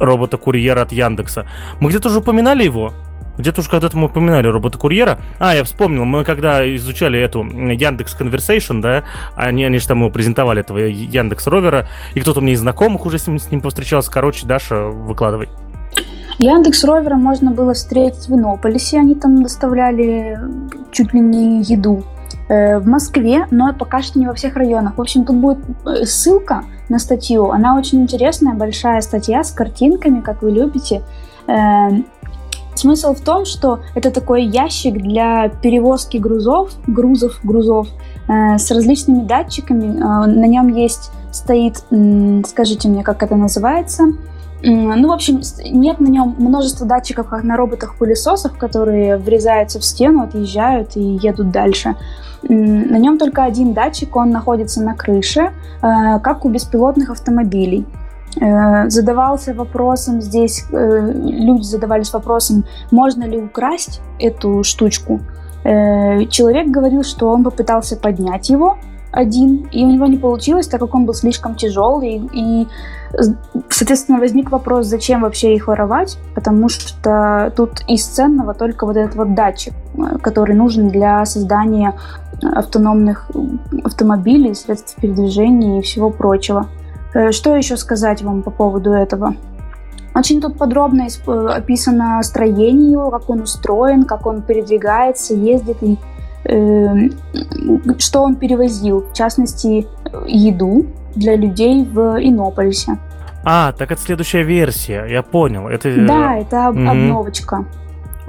робота-курьера от Яндекса. Мы где-то уже упоминали его? Где-то уж когда-то мы упоминали робота-курьера. А, я вспомнил, мы когда изучали эту Яндекс Conversation, да, они, они же там его презентовали, этого Яндекс-ровера, и кто-то мне из знакомых уже с ним, с ним повстречался. Короче, Даша, выкладывай. Яндекс-ровера можно было встретить в Иннополисе, они там доставляли чуть ли не еду. В Москве, но пока что не во всех районах. В общем, тут будет ссылка на статью, она очень интересная, большая статья с картинками, как вы любите. Смысл в том, что это такой ящик для перевозки грузов, грузов, грузов э, с различными датчиками. Э, на нем есть, стоит, э, скажите мне, как это называется. Э, ну, в общем, нет на нем множества датчиков, как на роботах-пылесосах, которые врезаются в стену, отъезжают и едут дальше. Э, на нем только один датчик, он находится на крыше, э, как у беспилотных автомобилей. Задавался вопросом здесь, люди задавались вопросом, можно ли украсть эту штучку. Человек говорил, что он попытался поднять его один, и у него не получилось, так как он был слишком тяжелый. И, соответственно, возник вопрос, зачем вообще их воровать, потому что тут из ценного только вот этот вот датчик, который нужен для создания автономных автомобилей, средств передвижения и всего прочего. Что еще сказать вам по поводу этого? Очень тут подробно описано строение его, как он устроен, как он передвигается, ездит и э, что он перевозил, в частности, еду для людей в Иннополисе. А, так это следующая версия, я понял. Это... Да, это mm-hmm. обновочка.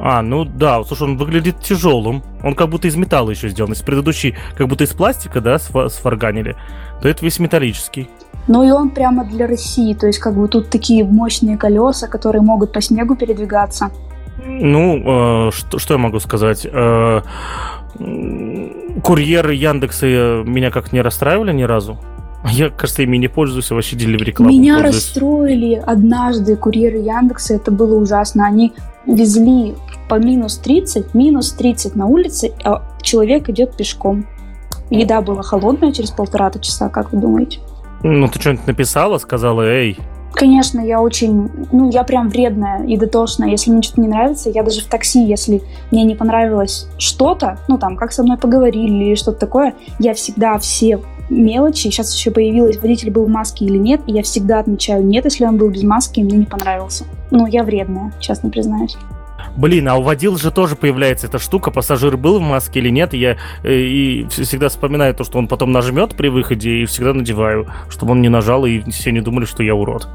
А, ну да, слушай, он выглядит тяжелым. Он как будто из металла еще сделан. Если предыдущий как будто из пластика, да, сфарганили, то это весь металлический. Ну и он прямо для России, то есть как бы тут такие мощные колеса, которые могут по снегу передвигаться. Ну, э, что, что я могу сказать? Э, курьеры Яндекса меня как-то не расстраивали ни разу. Я, кажется, ими не пользуюсь, а вообще Delivery Club. Меня расстроили однажды курьеры Яндекса, это было ужасно. Они везли по минус тридцать, минус тридцать на улице, а человек идет пешком. Еда была холодная через полтора часа, как вы думаете? Ну, ты что-нибудь написала, сказала, эй? Конечно, я очень, ну, я прям вредная и дотошная. Если мне что-то не нравится, я даже в такси, если мне не понравилось что-то, ну, там, как со мной поговорили или что-то такое, я всегда все мелочи, сейчас еще появилось, водитель был в маске или нет, и я всегда отмечаю нет, если он был без маски и мне не понравился. Ну, я вредная, честно признаюсь. Блин, а у водил же тоже появляется эта штука, пассажир был в маске или нет, и я и всегда вспоминаю то, что он потом нажмет при выходе, и всегда надеваю, чтобы он не нажал, и все не думали, что я урод.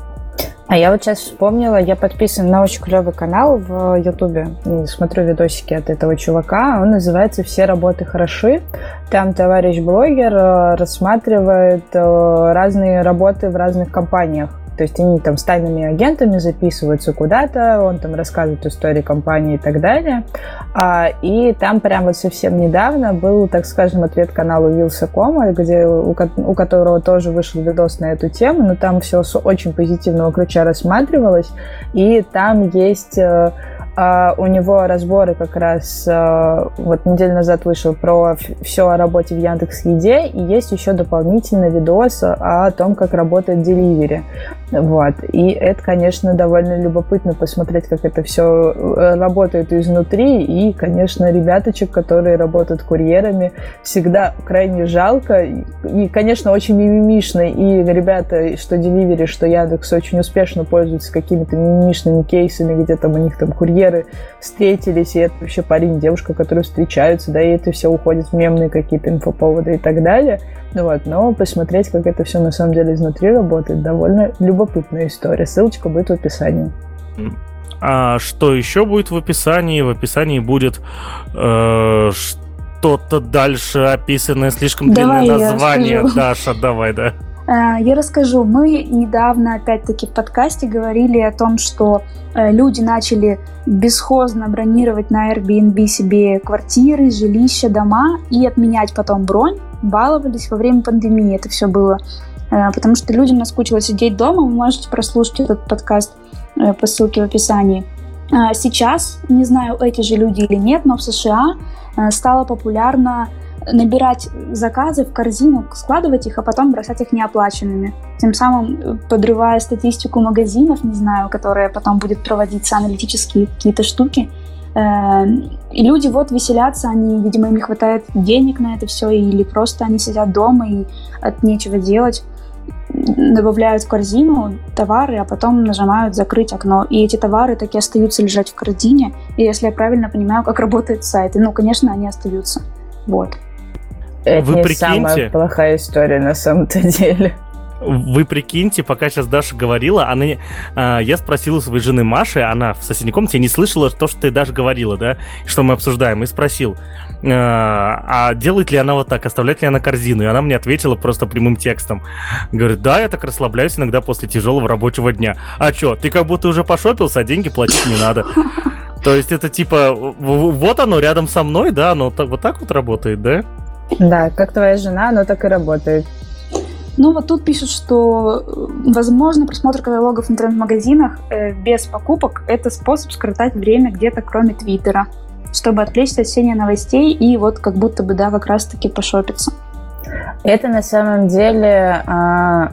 А я вот сейчас вспомнила, я подписан на очень клевый канал в Ютубе, смотрю видосики от этого чувака, он называется «Все работы хороши». Там товарищ блогер рассматривает разные работы в разных компаниях. То есть они там с тайными агентами записываются куда-то, он там рассказывает истории компании и так далее. А, и там прямо совсем недавно был, так скажем, ответ каналу Вилсакома, где, у, у которого тоже вышел видос на эту тему, но там все с очень позитивного ключа рассматривалось. И там есть... Uh, у него разборы как раз uh, вот неделю назад вышел про все о работе в Яндекс.Еде, и есть еще дополнительный видос о том, как работает Delivery. Вот. И это, конечно, довольно любопытно посмотреть, как это все работает изнутри. И, конечно, ребяточек, которые работают курьерами, всегда крайне жалко. И, конечно, очень мимимишно. И ребята, что Delivery, что Яндекс, очень успешно пользуются какими-то мимимишными кейсами, где там у них там курьеры встретились, и это вообще парень, девушка, которые встречаются, да, и это все уходит в мемные какие-то инфоповоды и так далее. Ну вот, но посмотреть, как это все на самом деле изнутри работает, довольно любопытная история. Ссылочка будет в описании. А что еще будет в описании? В описании будет э, что-то дальше описанное, слишком длинное название. Даша, давай, да. Я расскажу. Мы недавно, опять-таки, в подкасте говорили о том, что люди начали бесхозно бронировать на Airbnb себе квартиры, жилища, дома и отменять потом бронь. Баловались во время пандемии, это все было. Потому что людям наскучило сидеть дома. Вы можете прослушать этот подкаст по ссылке в описании. Сейчас, не знаю, эти же люди или нет, но в США стало популярно набирать заказы в корзину, складывать их, а потом бросать их неоплаченными. Тем самым подрывая статистику магазинов, не знаю, которые потом будут проводиться аналитические какие-то штуки. И люди вот веселятся, они, видимо, им не хватает денег на это все, или просто они сидят дома и от нечего делать. Добавляют в корзину товары, а потом нажимают «закрыть окно». И эти товары так и остаются лежать в корзине. И если я правильно понимаю, как работают сайты, ну, конечно, они остаются. Вот. Это Вы не прикиньте, самая плохая история на самом-то деле. Вы прикиньте, пока сейчас Даша говорила, она, э, я спросил у своей жены Маши, она в соседней комнате не слышала то, что ты, Даша, говорила, да, что мы обсуждаем, и спросил, э, а делает ли она вот так, оставляет ли она корзину? И она мне ответила просто прямым текстом. Говорит, да, я так расслабляюсь иногда после тяжелого рабочего дня. А чё, ты как будто уже пошопился, а деньги платить не надо. То есть это типа, вот оно рядом со мной, да, оно вот так вот работает, да? Да, как твоя жена, оно так и работает. Ну вот тут пишут, что возможно просмотр каталогов в интернет-магазинах э, без покупок – это способ скоротать время где-то кроме Твиттера, чтобы отвлечься от чтения новостей и вот как будто бы, да, как раз-таки пошопиться. Это на самом деле э,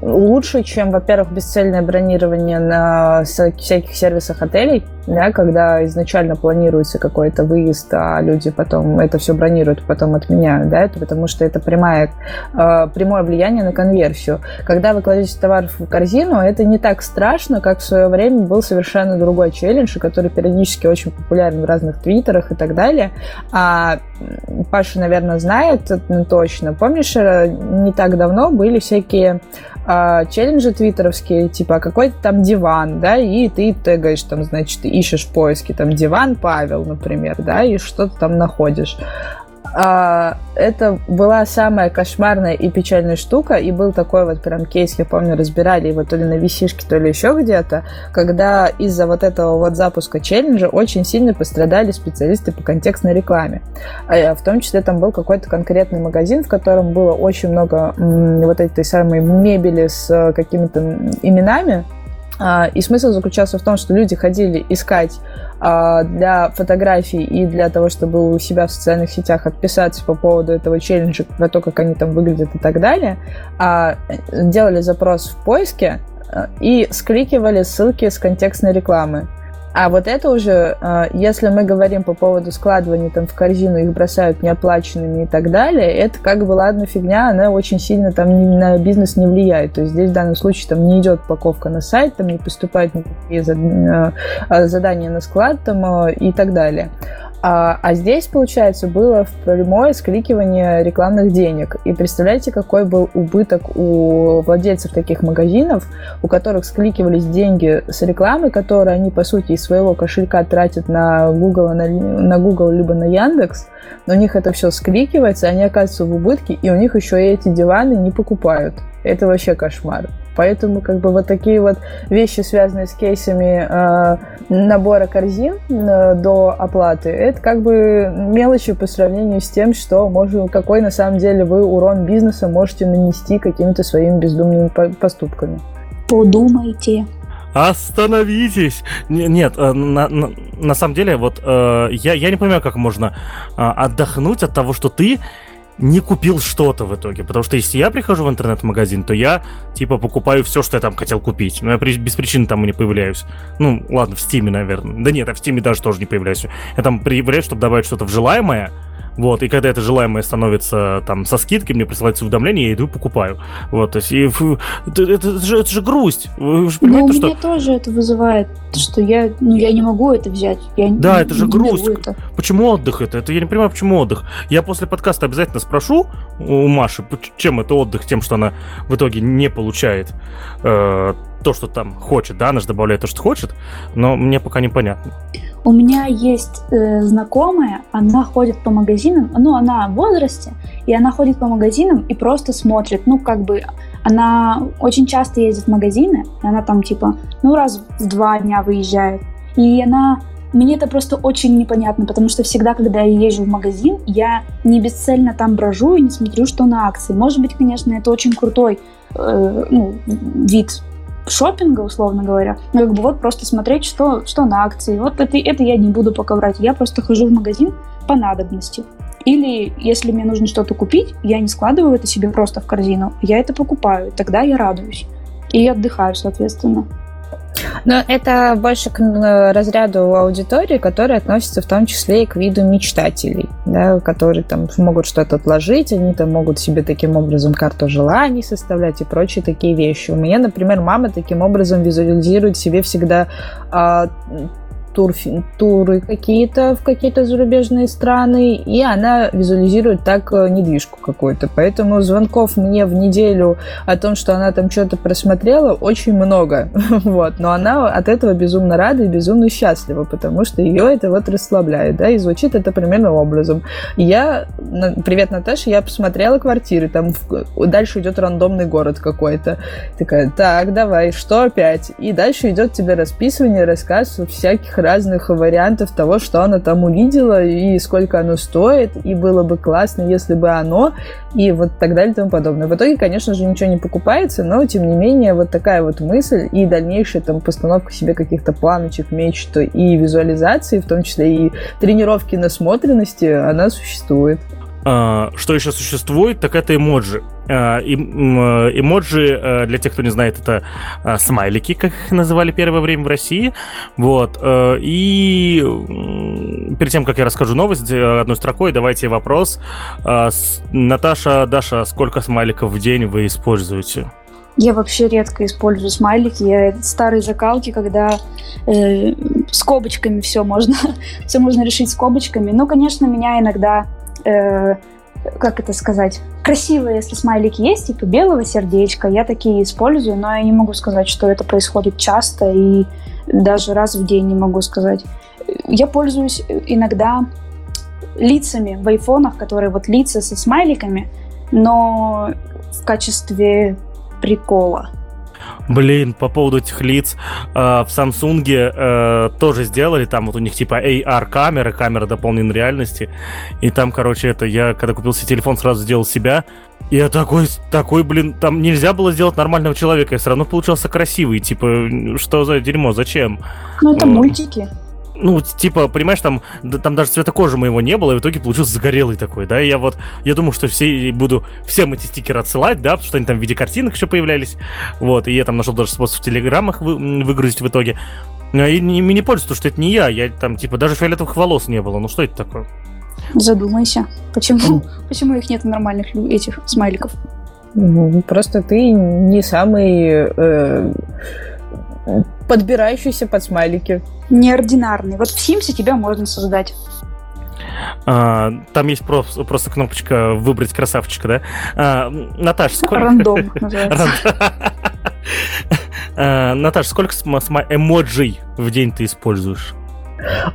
лучше, чем, во-первых, бесцельное бронирование на всяких сервисах отелей, да, когда изначально планируется какой-то выезд, а люди потом это все бронируют, потом отменяют, да, это потому что это прямое, э, прямое влияние на конверсию. Когда вы кладете товар в корзину, это не так страшно, как в свое время был совершенно другой челлендж, который периодически очень популярен в разных твиттерах и так далее. А Паша, наверное, знает точно. Помнишь, не так давно были всякие э, челленджи твиттеровские, типа какой-то там диван, да, и ты тегаешь там, значит, ищешь в поиске там диван Павел, например, да, и что-то там находишь. А, это была самая кошмарная и печальная штука, и был такой вот прям кейс, я помню, разбирали его то ли на Висишке, то ли еще где-то, когда из-за вот этого вот запуска челленджа очень сильно пострадали специалисты по контекстной рекламе. А, в том числе там был какой-то конкретный магазин, в котором было очень много м- вот этой самой мебели с а, какими-то м- именами. И смысл заключался в том, что люди ходили искать для фотографий и для того, чтобы у себя в социальных сетях отписаться по поводу этого челленджа, про то, как они там выглядят и так далее, делали запрос в поиске и скликивали ссылки с контекстной рекламы. А вот это уже, если мы говорим по поводу складывания там в корзину, их бросают неоплаченными и так далее, это как бы, ладно, фигня, она очень сильно там на бизнес не влияет. То есть здесь в данном случае там не идет упаковка на сайт, там не поступают никакие задания на склад там, и так далее. А, а здесь, получается, было прямое скликивание рекламных денег. И представляете, какой был убыток у владельцев таких магазинов, у которых скликивались деньги с рекламы, которые они, по сути, из своего кошелька тратят на Google, на, на Google либо на Яндекс. Но у них это все скликивается, они оказываются в убытке, и у них еще и эти диваны не покупают. Это вообще кошмар. Поэтому как бы вот такие вот вещи, связанные с кейсами э, набора корзин э, до оплаты, это как бы мелочи по сравнению с тем, что можно, какой на самом деле вы урон бизнеса можете нанести какими-то своими бездумными по- поступками. Подумайте. Остановитесь! Нет, на, на, на самом деле вот э, я, я не понимаю, как можно отдохнуть от того, что ты не купил что-то в итоге. Потому что если я прихожу в интернет-магазин, то я, типа, покупаю все, что я там хотел купить. Но я при, без причины там и не появляюсь. Ну, ладно, в Стиме, наверное. Да нет, а в Стиме даже тоже не появляюсь. Я там появляюсь, чтобы добавить что-то в желаемое. Вот, и когда это желаемое становится там со скидкой, мне присылается уведомление, я иду и покупаю. Вот, то есть, и, фу, это, это, же, это же грусть. Вы же понимаете, что... у меня тоже это вызывает, что я, ну, я не могу это взять. Я да, не, это же грусть. Это. Почему отдых это? Это я не понимаю, почему отдых. Я после подкаста обязательно спрошу у Маши, чем это отдых, тем, что она в итоге не получает э, то, что там хочет. Да, она же добавляет то, что хочет, но мне пока непонятно. У меня есть э, знакомая, она ходит по магазинам, ну, она в возрасте, и она ходит по магазинам и просто смотрит, ну, как бы, она очень часто ездит в магазины, и она там, типа, ну, раз в два дня выезжает, и она, мне это просто очень непонятно, потому что всегда, когда я езжу в магазин, я не бесцельно там брожу и не смотрю, что на акции. Может быть, конечно, это очень крутой, э, ну, вид шопинга, условно говоря, но как бы вот просто смотреть, что, что на акции. Вот это, это я не буду пока брать. Я просто хожу в магазин по надобности. Или если мне нужно что-то купить, я не складываю это себе просто в корзину, я это покупаю, тогда я радуюсь. И отдыхаю, соответственно. Но это больше к разряду аудитории, которая относится в том числе и к виду мечтателей, да, которые там могут что-то отложить, они там могут себе таким образом карту желаний составлять и прочие такие вещи. У меня, например, мама таким образом визуализирует себе всегда а, тур, туры какие-то в какие-то зарубежные страны, и она визуализирует так недвижку какую-то. Поэтому звонков мне в неделю о том, что она там что-то просмотрела, очень много. Вот. Но она от этого безумно рада и безумно счастлива, потому что ее это вот расслабляет, да, и звучит это примерно образом. Я, привет, Наташа, я посмотрела квартиры, там в... дальше идет рандомный город какой-то. Такая, так, давай, что опять? И дальше идет тебе расписывание, рассказ всяких разных вариантов того, что она там увидела и сколько оно стоит, и было бы классно, если бы оно, и вот так далее и тому подобное. В итоге, конечно же, ничего не покупается, но, тем не менее, вот такая вот мысль и дальнейшая там постановка себе каких-то планочек, мечт и визуализации, в том числе и тренировки насмотренности, она существует. Что еще существует, так это эмоджи. Эмоджи, для тех, кто не знает, это смайлики, как их называли первое время в России. Вот. И перед тем, как я расскажу новость, одной строкой давайте вопрос. Наташа, Даша, сколько смайликов в день вы используете? Я вообще редко использую смайлики. Я старые закалки, когда э, скобочками все можно, все можно решить скобочками. Ну, конечно, меня иногда... Э, как это сказать, красивые, если смайлики есть, типа белого сердечка, я такие использую, но я не могу сказать, что это происходит часто и даже раз в день не могу сказать. Я пользуюсь иногда лицами в айфонах, которые вот лица со смайликами, но в качестве прикола. Блин, по поводу этих лиц, э, в Самсунге э, тоже сделали, там вот у них типа эй ар-камера, камера дополненной реальности, и там, короче, это я, когда купил себе телефон, сразу сделал себя, и я такой, такой, блин, там нельзя было сделать нормального человека, я все равно получался красивый, типа, что за дерьмо, зачем? Ну, это мультики. Ну, типа, понимаешь, там, да, там даже цвета кожи моего не было, и в итоге получился загорелый такой, да, и я вот, я думал, что все, буду всем эти стикеры отсылать, да, потому что они там в виде картинок еще появлялись, вот, и я там нашел даже способ в телеграммах вы, выгрузить в итоге, и не, не пользуюсь, потому что это не я, я там, типа, даже фиолетовых волос не было, ну что это такое? Задумайся, почему, почему их нет нормальных этих смайликов? Просто ты не самый... Э... подбирающийся под смайлики. Неординарный. Вот в Симсе тебя можно создать. А, там есть просто, просто кнопочка «Выбрать красавчика», да? А, Наташа, сколько... Рандом называется. Наташа, сколько эмоджи в день ты используешь?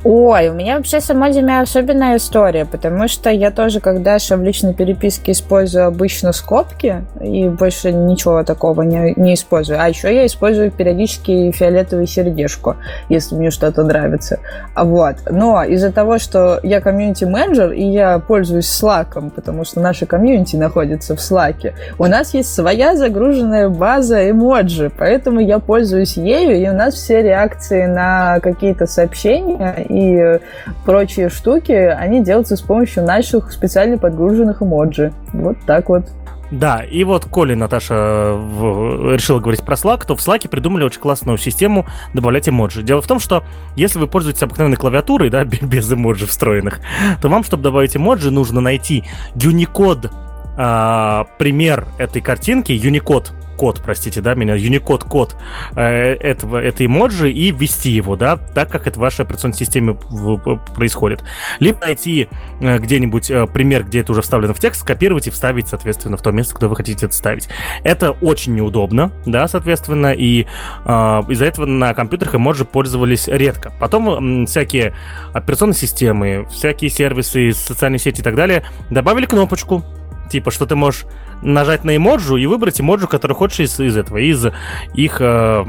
Ой, у меня вообще с эмодзами особенная история, потому что я тоже, как Даша, в личной переписке использую обычно скобки и больше ничего такого не, не использую. А еще я использую периодически фиолетовое сердечко, если мне что-то нравится. Вот. Но из-за того, что я комьюнити-менеджер и я пользуюсь Slack'ом, потому что наше комьюнити находится в Slack'е, у нас есть своя загруженная база эмоджи, поэтому я пользуюсь ею, и у нас все реакции на какие-то сообщения и прочие штуки, они делаются с помощью наших специально подгруженных эмоджи. Вот так вот. Да, и вот коли Наташа в... решила говорить про Slack, то в Slack'е придумали очень классную систему добавлять эмоджи. Дело в том, что если вы пользуетесь обыкновенной клавиатурой, да, без эмоджи встроенных, то вам, чтобы добавить эмоджи, нужно найти Unicode, э, пример этой картинки, Unicode код, простите, да, меня, Unicode код э, этого, этой эмоджи и ввести его, да, так как это в вашей операционной системе в, в, происходит. Либо найти э, где-нибудь э, пример, где это уже вставлено в текст, скопировать и вставить, соответственно, в то место, куда вы хотите это вставить. Это очень неудобно, да, соответственно, и э, из-за этого на компьютерах эмоджи пользовались редко. Потом э, всякие операционные системы, всякие сервисы, социальные сети и так далее добавили кнопочку, типа, что ты можешь нажать на эмоджу и выбрать эмоджу, который хочешь из, из этого, из их э,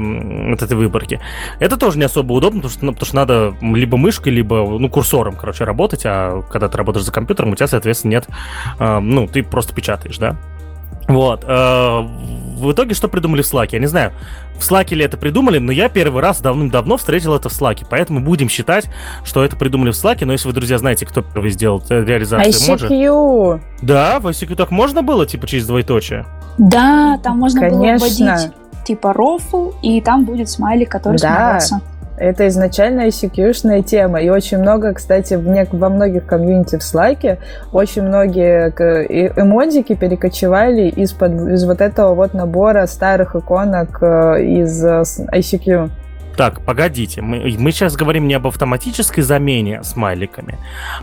от этой выборки. Это тоже не особо удобно, потому что, ну, потому что надо либо мышкой, либо, ну, курсором, короче, работать, а когда ты работаешь за компьютером, у тебя, соответственно, нет, э, ну, ты просто печатаешь, да. Вот. Э, в в итоге что придумали в Slack? Я не знаю, в Slack ли это придумали, но я первый раз давным-давно встретил это в Slack. Поэтому будем считать, что это придумали в Slack. Но если вы, друзья, знаете, кто первый сделал реализацию эмоджи... ай си кью! Да, в ай си кью так можно было, типа, через двоеточие? Да, там можно Конечно. было вводить, типа, рофл, и там будет смайлик, который да. смеется. Это изначально ай си кью-шная тема, и очень много, кстати, во многих комьюнити в Slack'е очень многие эмодики перекочевали из-под, из вот этого вот набора старых иконок из ай си кью. Так, погодите, мы, мы сейчас говорим не об автоматической замене смайликами,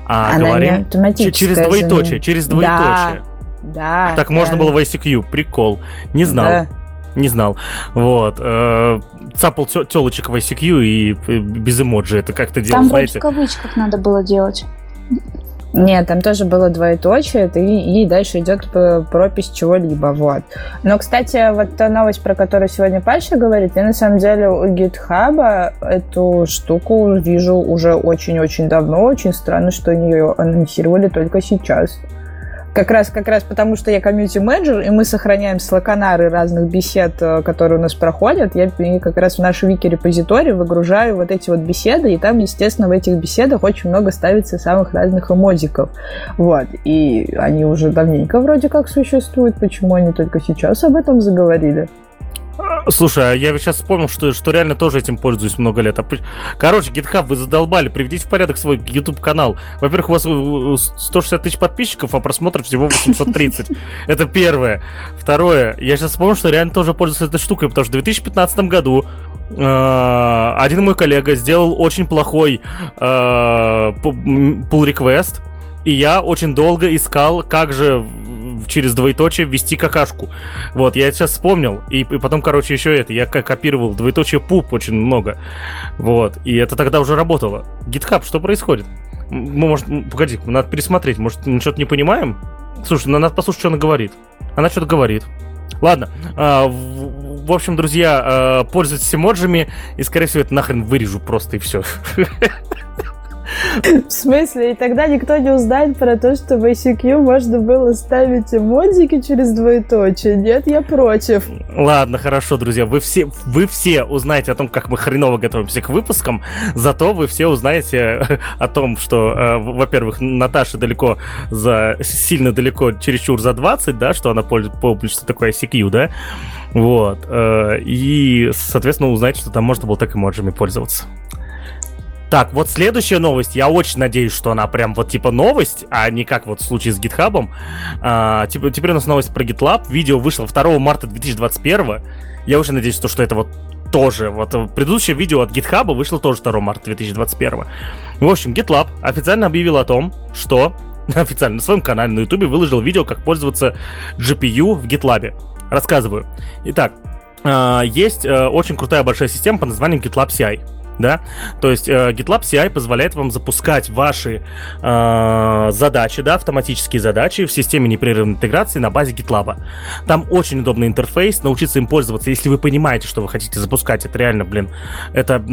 а Она говорим ч- через двоеточие, замена. через двоеточие. Да, да, так да. Можно было в ай си кью, прикол, не знал. Да. Не знал. Вот. Цапал телочек в ай си кью и без эмоджи это как-то делал, знаете. Там в кавычках надо было делать. Нет, там тоже было двоеточие, и, и дальше идет пропись чего-либо, вот. Но, кстати, вот та новость, про которую сегодня Паша говорит, я на самом деле у GitHub эту штуку вижу уже очень-очень давно, очень странно, что ее анонсировали только сейчас. Как раз, как раз потому, что я комьюнити-менеджер, и мы сохраняем слаконары разных бесед, которые у нас проходят. Я как раз в наш вики-репозиторий выгружаю вот эти вот беседы, и там, естественно, в этих беседах очень много ставится самых разных эмодиков. Вот. И они уже давненько вроде как существуют. Почему они только сейчас об этом заговорили? Слушай, я сейчас вспомнил, что, что реально тоже этим пользуюсь много лет. Короче, GitHub, вы задолбали, приведите в порядок свой YouTube-канал. Во-первых, у вас сто шестьдесят тысяч подписчиков, а просмотров всего восемьсот тридцать. Это первое. Второе, я сейчас вспомнил, что реально тоже пользуюсь этой штукой, потому что в две тысячи пятнадцатом году один мой коллега сделал очень плохой pull-request, и я очень долго искал, как же... через двоеточие ввести какашку. Вот, я это сейчас вспомнил. И, и потом, короче, еще это. Я копировал двоеточие пуп очень много. Вот. И это тогда уже работало. GitHub, что происходит? Мы, может, погоди, надо пересмотреть. Может, мы что-то не понимаем? Слушай, надо послушать, что она говорит. Она что-то говорит. Ладно. А, в, в общем, друзья, а, пользуйтесь эмоджами. И, скорее всего, это нахрен вырежу просто и все. В смысле? И тогда никто не узнает про то, что в ай си кью можно было ставить эмодики через двоеточие. Нет, я против. Ладно, хорошо, друзья. Вы все, вы все узнаете о том, как мы хреново готовимся к выпускам. Зато вы все узнаете о том, что, во-первых, Наташа далеко за... сильно далеко, чересчур за двадцать, да, что она пользуется такой ай си кью, да? Вот. И, соответственно, узнаете, что там можно было так эмоджами пользоваться. Так, вот следующая новость. Я очень надеюсь, что она прям вот типа новость, а не как вот в случае с GitHub. А, типа, теперь у нас новость про GitLab. Видео вышло второго марта две тысячи двадцать первого. Я очень надеюсь, что, что это вот тоже. Вот предыдущее видео от GitHub вышло тоже второго марта две тысячи двадцать первого. В общем, GitLab официально объявил о том, что... Официально на своем канале на YouTube выложил видео, как пользоваться джи пи ю в GitLab. Рассказываю. Итак, есть очень крутая большая система под названием GitLab си ай. Да? То есть э, GitLab си ай позволяет вам запускать ваши э, задачи, да, автоматические задачи в системе непрерывной интеграции на базе GitLab. Там очень удобный интерфейс, научиться им пользоваться, если вы понимаете, что вы хотите запускать, это реально, блин, это, я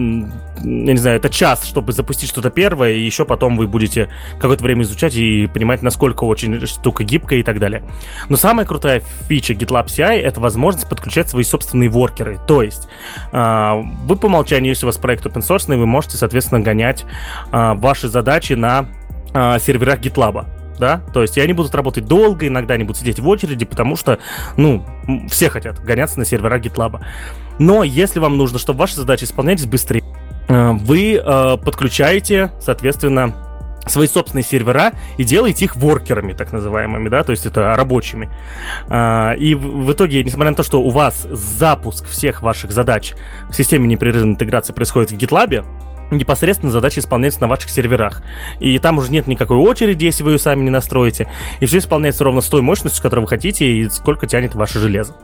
не знаю, это час, чтобы запустить что-то первое, и еще потом вы будете какое-то время изучать и понимать, насколько очень штука гибкая и так далее. Но самая крутая фича GitLab си ай — это возможность подключать свои собственные воркеры. То есть э, вы по умолчанию, если у вас проект опенсорсный, вы можете, соответственно, гонять э, ваши задачи на э, серверах GitLab, да, то есть и они будут работать долго, иногда они будут сидеть в очереди, потому что, ну, все хотят гоняться на серверах GitLab. Но если вам нужно, чтобы ваши задачи исполнялись быстрее, э, вы э, подключаете, соответственно, свои собственные сервера и делаете их воркерами, так называемыми, да, то есть это рабочими. И в итоге, несмотря на то, что у вас запуск всех ваших задач в системе непрерывной интеграции происходит в GitLab, непосредственно задачи исполняются на ваших серверах. И там уже нет никакой очереди, если вы ее сами не настроите. И все исполняется ровно с той мощностью, которую вы хотите, и сколько тянет ваше железо.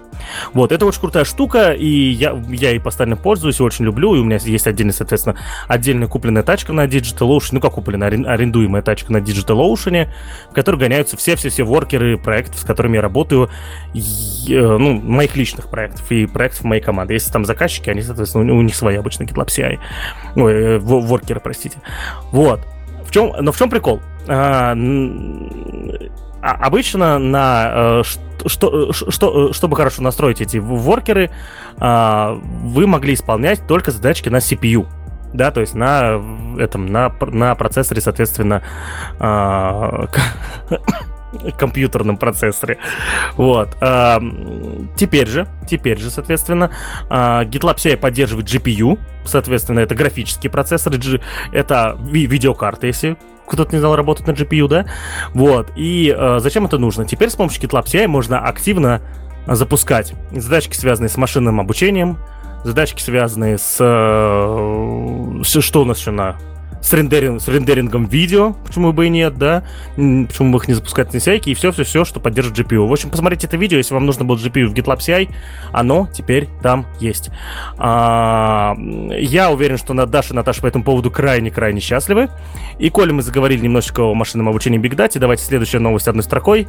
Вот, это очень крутая штука, и я, я ей постоянно пользуюсь, очень люблю. И у меня есть отдельная, соответственно, отдельная купленная тачка на Digital Ocean, ну как купленная, арендуемая тачка на Digital Ocean, в которой гоняются все-все-все воркеры проектов, с которыми я работаю, и, ну, моих личных проектов и проектов моей команды. Если там заказчики, они, соответственно, у них свои обычные GitLab си ай. Ой, воркеры, простите. Вот. В чем, но в чем прикол? А, обычно на что, что, чтобы хорошо настроить эти воркеры, вы могли исполнять только задачки на си пи ю, да, то есть на этом на, на процессоре, соответственно, компьютерном процессоре. Вот. Теперь же, теперь же, соответственно, GitLab си ай поддерживает джи пи ю, соответственно, это графические процессоры, это видеокарты, если кто-то не знал работать на джи пи ю, да? Вот. И э, зачем это нужно? Теперь с помощью GitLab си ай можно активно запускать задачки, связанные с машинным обучением, задачки, связанные с... Э, что у нас еще на... С, рендеринг, с рендерингом видео, почему бы и нет, да? Почему бы их не запускать на си ай, и все-все-все, что поддержит джи пи ю. В общем, посмотрите это видео, если вам нужно было джи пи ю в GitLab си ай, оно теперь там есть. А, я уверен, что Даша и Наташа по этому поводу крайне-крайне счастливы. И, коли мы заговорили немножечко о машинном обучении Big Data, давайте следующая новость одной строкой.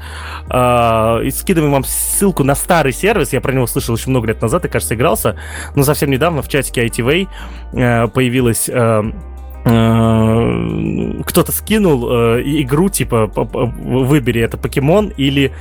А, и скидываем вам ссылку на старый сервис, я про него слышал еще много лет назад и, кажется, игрался, но совсем недавно в чатике ай ти вэй э, появилась... Э, кто-то скинул э, игру, типа, выбери, это покемон или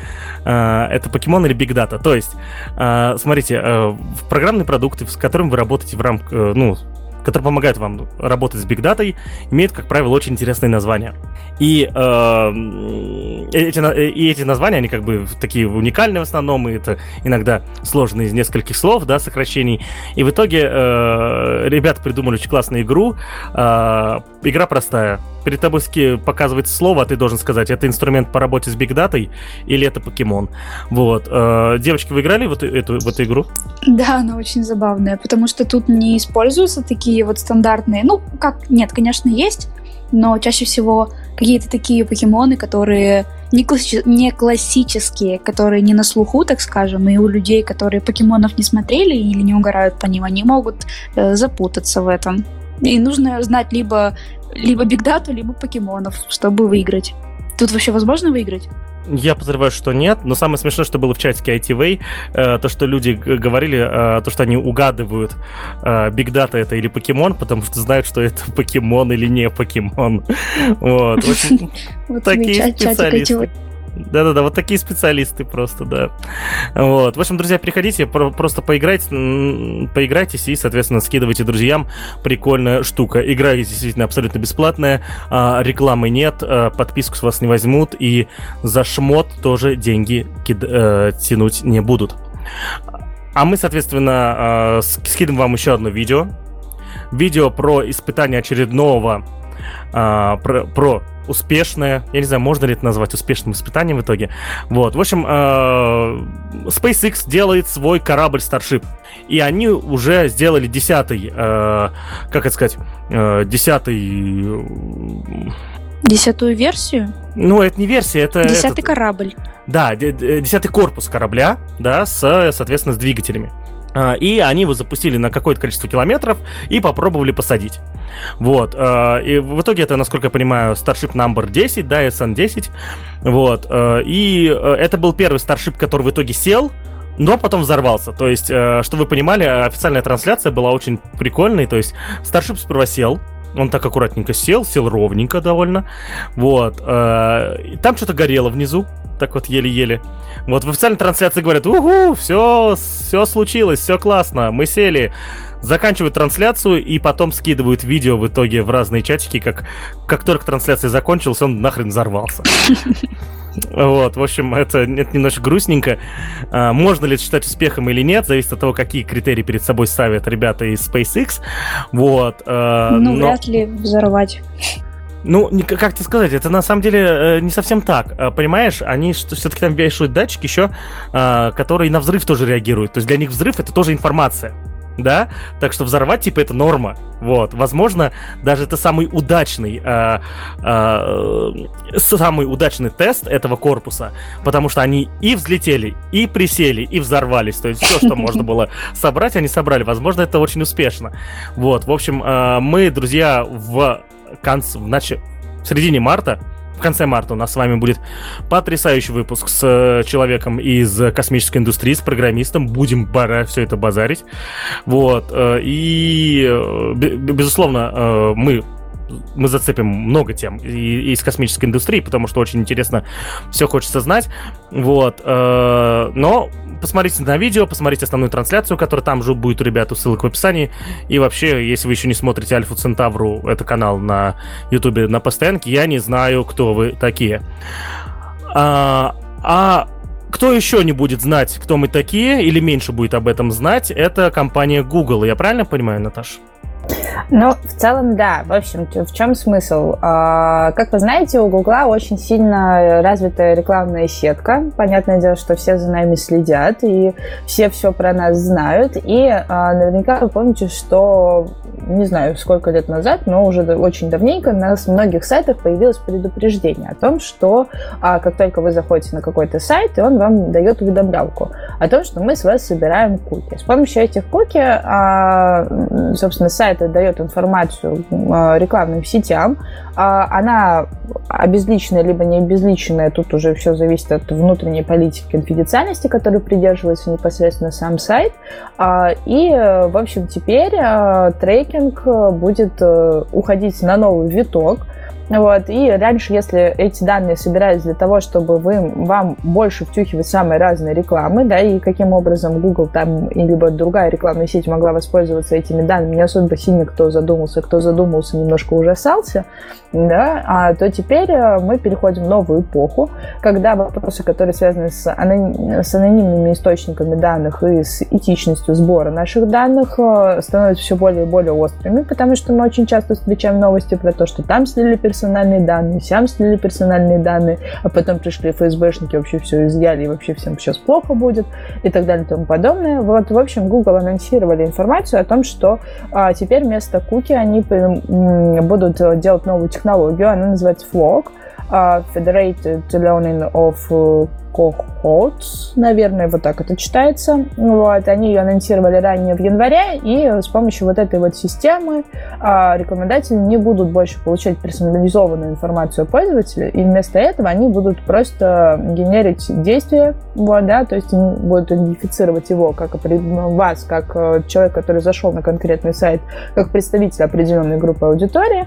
э, это покемон или Big Data. То есть, э, смотрите, э, программные продукты, с которыми вы работаете в рамках, э, ну, которые помогают вам работать с Big Data, имеют, как правило, очень интересные названия. И э, эти, и эти названия, они как бы такие уникальные в основном, и это иногда сложные из нескольких слов, да, сокращений. И в итоге э, ребята придумали очень классную игру. Э, игра простая. Перед тобой показывается слово, а ты должен сказать, это инструмент по работе с Big Data или это покемон. Вот. Э, девочки, вы играли в эту, эту, в эту игру? Да, она очень забавная, потому что тут не используются такие вот стандартные, ну, как, нет, конечно, есть, но чаще всего какие-то такие покемоны, которые не, класси- не классические, которые не на слуху, так скажем, и у людей, которые покемонов не смотрели или не угорают по ним, они могут э, запутаться в этом. И нужно знать либо, либо Big Data, либо покемонов, чтобы выиграть. Тут вообще возможно выиграть? Я подозреваю, что нет, но самое смешное, что было в чатике ай ти вэй, э, то, что люди г- говорили, э, то, что они угадывают, э, Big Data это или покемон, потому что знают, что это покемон или не покемон. Вот. Вот такие специалисты. Да-да-да, вот такие специалисты просто, да. Вот. В общем, друзья, приходите, про- просто поиграйте, поиграйтесь и, соответственно, скидывайте друзьям. Прикольная штука. Игра действительно абсолютно бесплатная, а, рекламы нет, а, подписку с вас не возьмут, и за шмот тоже деньги кид- э, тянуть не будут. А мы, соответственно, э, скинем вам еще одно видео. Видео про испытание очередного, э, про... про успешное, я не знаю, можно ли это назвать успешным испытанием в итоге. Вот, в общем, SpaceX делает свой корабль Starship, и они уже сделали десятый, как это сказать, десятый... Десятую версию? Ну, это не версия, это... Десятый этот... корабль. Да, десятый корпус корабля, да, с, соответственно, с двигателями. И они его запустили на какое-то количество километров и попробовали посадить. Вот. И в итоге это, насколько я понимаю, Starship номер десять, да, эс эн десять. Вот. И это был первый Starship, который в итоге сел, но потом взорвался. То есть, чтобы вы понимали, официальная трансляция была очень прикольной. То есть Starship сперва сел. Он так аккуратненько сел, сел ровненько довольно. Вот. Там что-то горело внизу. Так вот еле-еле. Вот в официальной трансляции говорят: угу, все, все случилось, все классно, мы сели. Заканчивают трансляцию и потом скидывают видео в итоге в разные чатики, как, как только трансляция закончилась, он нахрен взорвался. Вот, в общем, это, это немножко грустненько. А, можно ли это считать успехом или нет, зависит от того, какие критерии перед собой ставят ребята из SpaceX. Вот, а, ну, но... вряд ли взорвать. Ну, как тебе сказать, это на самом деле не совсем так. Понимаешь, они что, все-таки там вешают датчики еще, которые на взрыв тоже реагируют. То есть для них взрыв — это тоже информация. Да, так что взорвать, типа, это норма. Вот, возможно, даже это самый удачный э, э, самый удачный тест этого корпуса, потому что они и взлетели, и присели, и взорвались. То есть все, что можно было собрать, они собрали. Возможно, это очень успешно. Вот, в общем, э, мы, друзья, в конце, в, нач... в середине марта В конце марта у нас с вами будет потрясающий выпуск с человеком из космической индустрии, с программистом. Будем бара все это базарить. Вот. И, безусловно, мы мы зацепим много тем и, из космической индустрии, потому что очень интересно, все хочется знать. Вот. Но посмотрите на видео, посмотрите основную трансляцию, которая там же будет у ребят, у ссылок в описании. И вообще, если вы еще не смотрите Альфу Центавру, это канал на Ютубе на постоянке, я не знаю, кто вы такие. А, а кто еще не будет знать, кто мы такие, или меньше будет об этом знать, это компания Google. Я правильно понимаю, Наташа? Ну, в целом, да. В общем, в чем смысл? Как вы знаете, у Гугла очень сильно развитая рекламная сетка. Понятное дело, что все за нами следят, и все все про нас знают. И наверняка вы помните, что, не знаю, сколько лет назад, но уже очень давненько на многих сайтах появилось предупреждение о том, что как только вы заходите на какой-то сайт, и он вам дает уведомлялку о том, что мы с вас собираем куки. С помощью этих куки, собственно, сайт это дает информацию рекламным сетям. Она обезличенная, либо не обезличенная. Тут уже все зависит от внутренней политики конфиденциальности, которой придерживается непосредственно сам сайт. И, в общем, теперь трекинг будет уходить на новый виток. Вот. И раньше, если эти данные собирались для того, чтобы вы, вам больше втюхивать самые разные рекламы, да, и каким образом Google там, либо другая рекламная сеть могла воспользоваться этими данными, не особо сильно кто задумался, кто задумался, немножко ужасался, да, а то теперь мы переходим в новую эпоху, когда вопросы, которые связаны с, аноним, с анонимными источниками данных и с этичностью сбора наших данных, становятся все более и более острыми, потому что мы очень часто встречаем новости про то, что там слили персонажи, персональные данные, сям слили персональные данные, а потом пришли ФСБшники, вообще все изъяли, и вообще всем сейчас плохо будет, и так далее, и тому подобное. Вот, в общем, Google анонсировали информацию о том, что а, теперь вместо куки они м, будут делать новую технологию, она называется Flock, uh, Federated Learning of Cohorts, наверное, вот так это читается. Вот. Они ее анонсировали ранее в январе, и с помощью вот этой вот системы а, рекомендатели не будут больше получать персонализованную информацию о пользователе, и вместо этого они будут просто генерить действия, вот, да, то есть будут идентифицировать его, как вас, как человек, который зашел на конкретный сайт, как представитель определенной группы аудитории.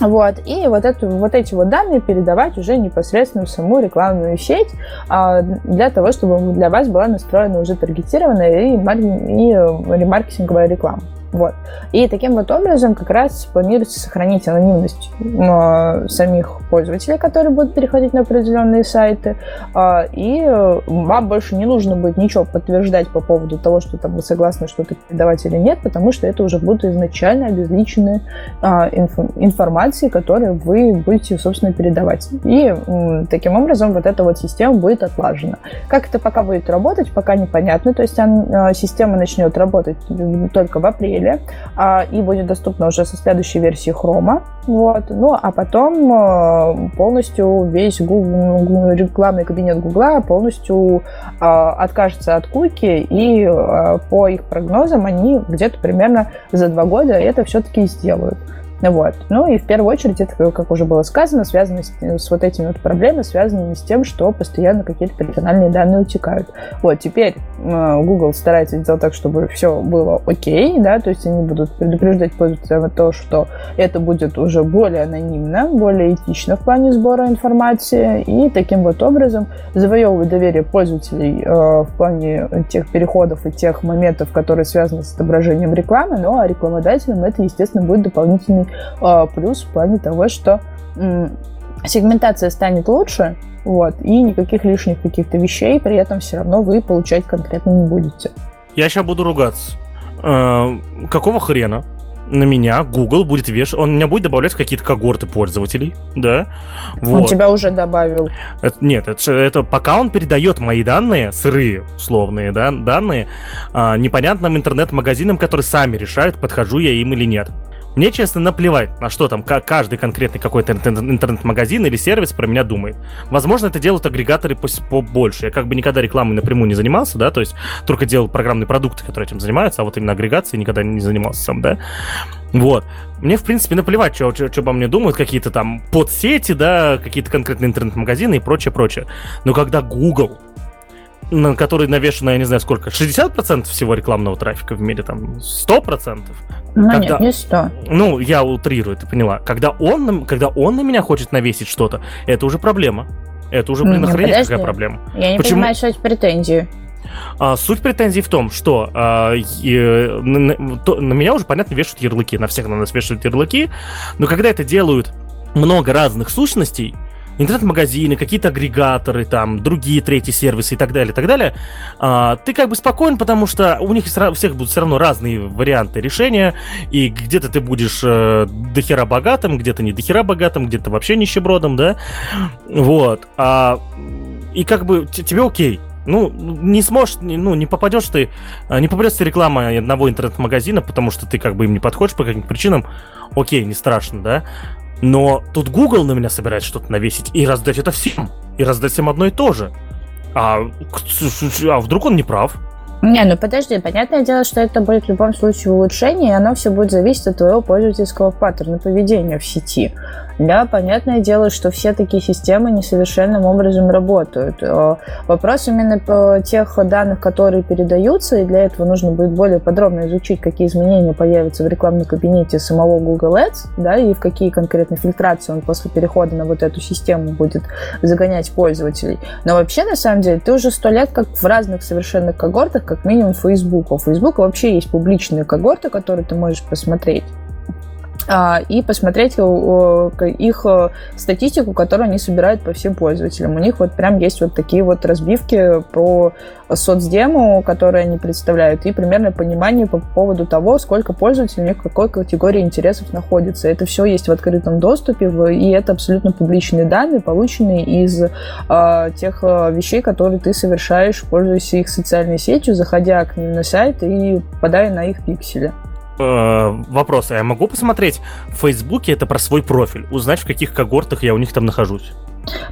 Вот, и вот, эту, вот эти вот данные передавать уже непосредственно в саму рекламную сеть а, для того, чтобы для вас была настроена уже таргетированная и, мар- и ремаркетинговая реклама. Вот. И таким вот образом как раз планируется сохранить анонимность а, самих пользователей, которые будут переходить на определенные сайты, а, и вам больше не нужно будет ничего подтверждать по поводу того, что там вы согласны что-то передавать или нет, потому что это уже будут изначально обезличенные а, инф- информации, которые вы будете, собственно, передавать. И таким образом вот эта вот система будет отлажена. Как это пока будет работать, пока непонятно. То есть он, система начнет работать только в апреле а, и будет доступна уже со следующей версии Chrome. Вот. Ну, а потом а, полностью весь Google, рекламный кабинет Google полностью а, откажется от куки, и а, по их прогнозам они где-то примерно за два года это все-таки сделают. Вот. Ну и в первую очередь это, как уже было сказано, связано с, с вот этими вот проблемами, связанными с тем, что постоянно какие-то персональные данные утекают. Вот, теперь э, Google старается делать так, чтобы все было окей, да, то есть они будут предупреждать пользователя о том, что это будет уже более анонимно, более этично в плане сбора информации, и таким вот образом завоевывать доверие пользователей э, в плане тех переходов и тех моментов, которые связаны с отображением рекламы, ну а рекламодателям это, естественно, будет дополнительный плюс в плане того, что м, сегментация станет лучше, вот, и никаких лишних каких-то вещей при этом все равно вы получать конкретно не будете. Я сейчас буду ругаться. Э-э- какого хрена на меня Google будет вешать? Он меня будет добавлять в какие-то когорты пользователей, да? Вот. Он тебя уже добавил. Это, нет, это, это пока он передает мои данные, сырые, условные, да, данные, э- непонятным интернет-магазинам, которые сами решают, подхожу я им или нет. Мне, честно, наплевать, на что там каждый конкретный какой-то интернет-магазин или сервис про меня думает. Возможно, это делают агрегаторы побольше. Я как бы никогда рекламой напрямую не занимался, да, то есть только делал программные продукты, которые этим занимаются, а вот именно агрегацией никогда не занимался сам, да. Вот. Мне, в принципе, наплевать, что обо мне думают, какие-то там подсети, да, какие-то конкретные интернет-магазины и прочее-прочее. Но когда Google на который навешено, я не знаю сколько, шестьдесят процентов всего рекламного трафика в мире, там, сто процентов. Ну когда... нет, не сто. Ну, я утрирую, ты поняла. Когда он, когда он на меня хочет навесить что-то, это уже проблема. Это уже, блин, ну, охренеть подожди. Какая проблема. Я не Почему? Понимаю, что это претензии. А, суть претензий в том, что а, э, на, на, то, на меня уже, понятно, вешают ярлыки. На всех на нас вешают ярлыки. Но когда это делают много разных сущностей, интернет-магазины, какие-то агрегаторы, там, другие третьи сервисы и так далее, и так далее, а, ты как бы спокоен, потому что у них у всех будут все равно разные варианты решения, и где-то ты будешь э, дохера богатым, где-то не дохера богатым, где-то вообще нищебродом, да, вот, а, и как бы т- тебе окей. Ну, не сможешь, ну, не попадешь ты, не попадется реклама одного интернет-магазина, потому что ты как бы им не подходишь по каким-то причинам, окей, не страшно, да. Но тут Google на меня собирается что-то навесить и раздать это всем, и раздать всем одно и то же. А, а вдруг он не прав? Не, ну подожди, понятное дело, что это будет в любом случае улучшение, и оно все будет зависеть от твоего пользовательского паттерна поведения в сети. Да, понятное дело, что все такие системы несовершенным образом работают. Вопрос именно по тех данных, которые передаются, и для этого нужно будет более подробно изучить, какие изменения появятся в рекламном кабинете самого Google Ads, да, и в какие конкретно фильтрации он после перехода на вот эту систему будет загонять пользователей. Но вообще, на самом деле, ты уже сто лет как в разных совершенно когортах, как минимум Facebook. У Facebook вообще есть публичные когорты, которые ты можешь посмотреть. И посмотреть их статистику, которую они собирают по всем пользователям. У них вот прям есть вот такие вот разбивки про соцдему, которые они представляют, и примерное понимание по поводу того, сколько пользователей у них в какой категории интересов находится. Это все есть в открытом доступе, и это абсолютно публичные данные, полученные из э, тех вещей, которые ты совершаешь, пользуясь их социальной сетью, заходя к ним на сайт и попадая на их пиксели. Вопрос, а я могу посмотреть в Фейсбуке это про свой профиль, узнать, в каких когортах я у них там нахожусь?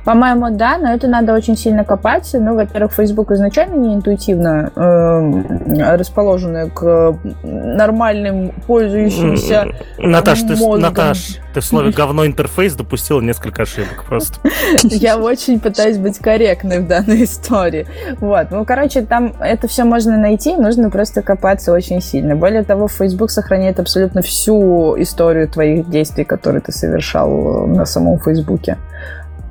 По-моему, да, но это надо очень сильно копать. Ну, во-первых, Facebook изначально не интуитивно э, расположены к нормальным пользующимся Наташ, мозгом. Ты, Наташ, ты в слове «говно интерфейс» допустила несколько ошибок просто. Я очень пытаюсь быть корректной в данной истории. Вот, ну, короче, там это все можно найти, нужно просто копаться очень сильно. Более того, Facebook сохраняет абсолютно всю историю твоих действий, которые ты совершал на самом Фейсбуке.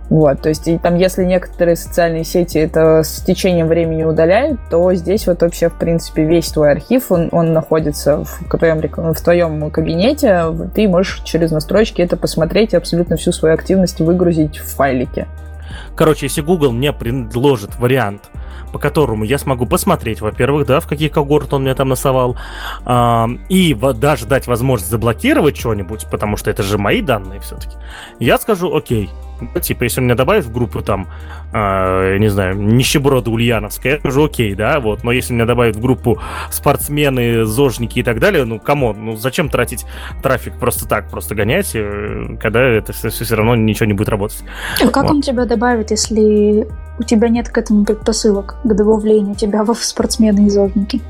Вот, то есть, и там, если некоторые социальные сети это с течением времени удаляют, то здесь вот вообще, в принципе, весь твой архив, он, он находится в твоем, в твоем кабинете, ты можешь через настройки это посмотреть и абсолютно всю свою активность выгрузить в файлике. Короче, если Google мне предложит вариант, по которому я смогу посмотреть, во-первых, да, в каких когорт он меня там носовал, э, и в, даже дать возможность заблокировать что-нибудь, потому что это же мои данные все-таки, я скажу, окей, типа, если он меня добавит в группу там, э, не знаю, нищеброды ульяновская, я скажу, окей, да, вот, но если меня добавят в группу спортсмены, зожники и так далее, ну, камон, ну, зачем тратить трафик просто так, просто гонять, когда это все, все равно ничего не будет работать. А как вот. Он тебя добавит, если... У тебя нет к этому предпосылок, к добавлению тебя в спортсмены и зожники.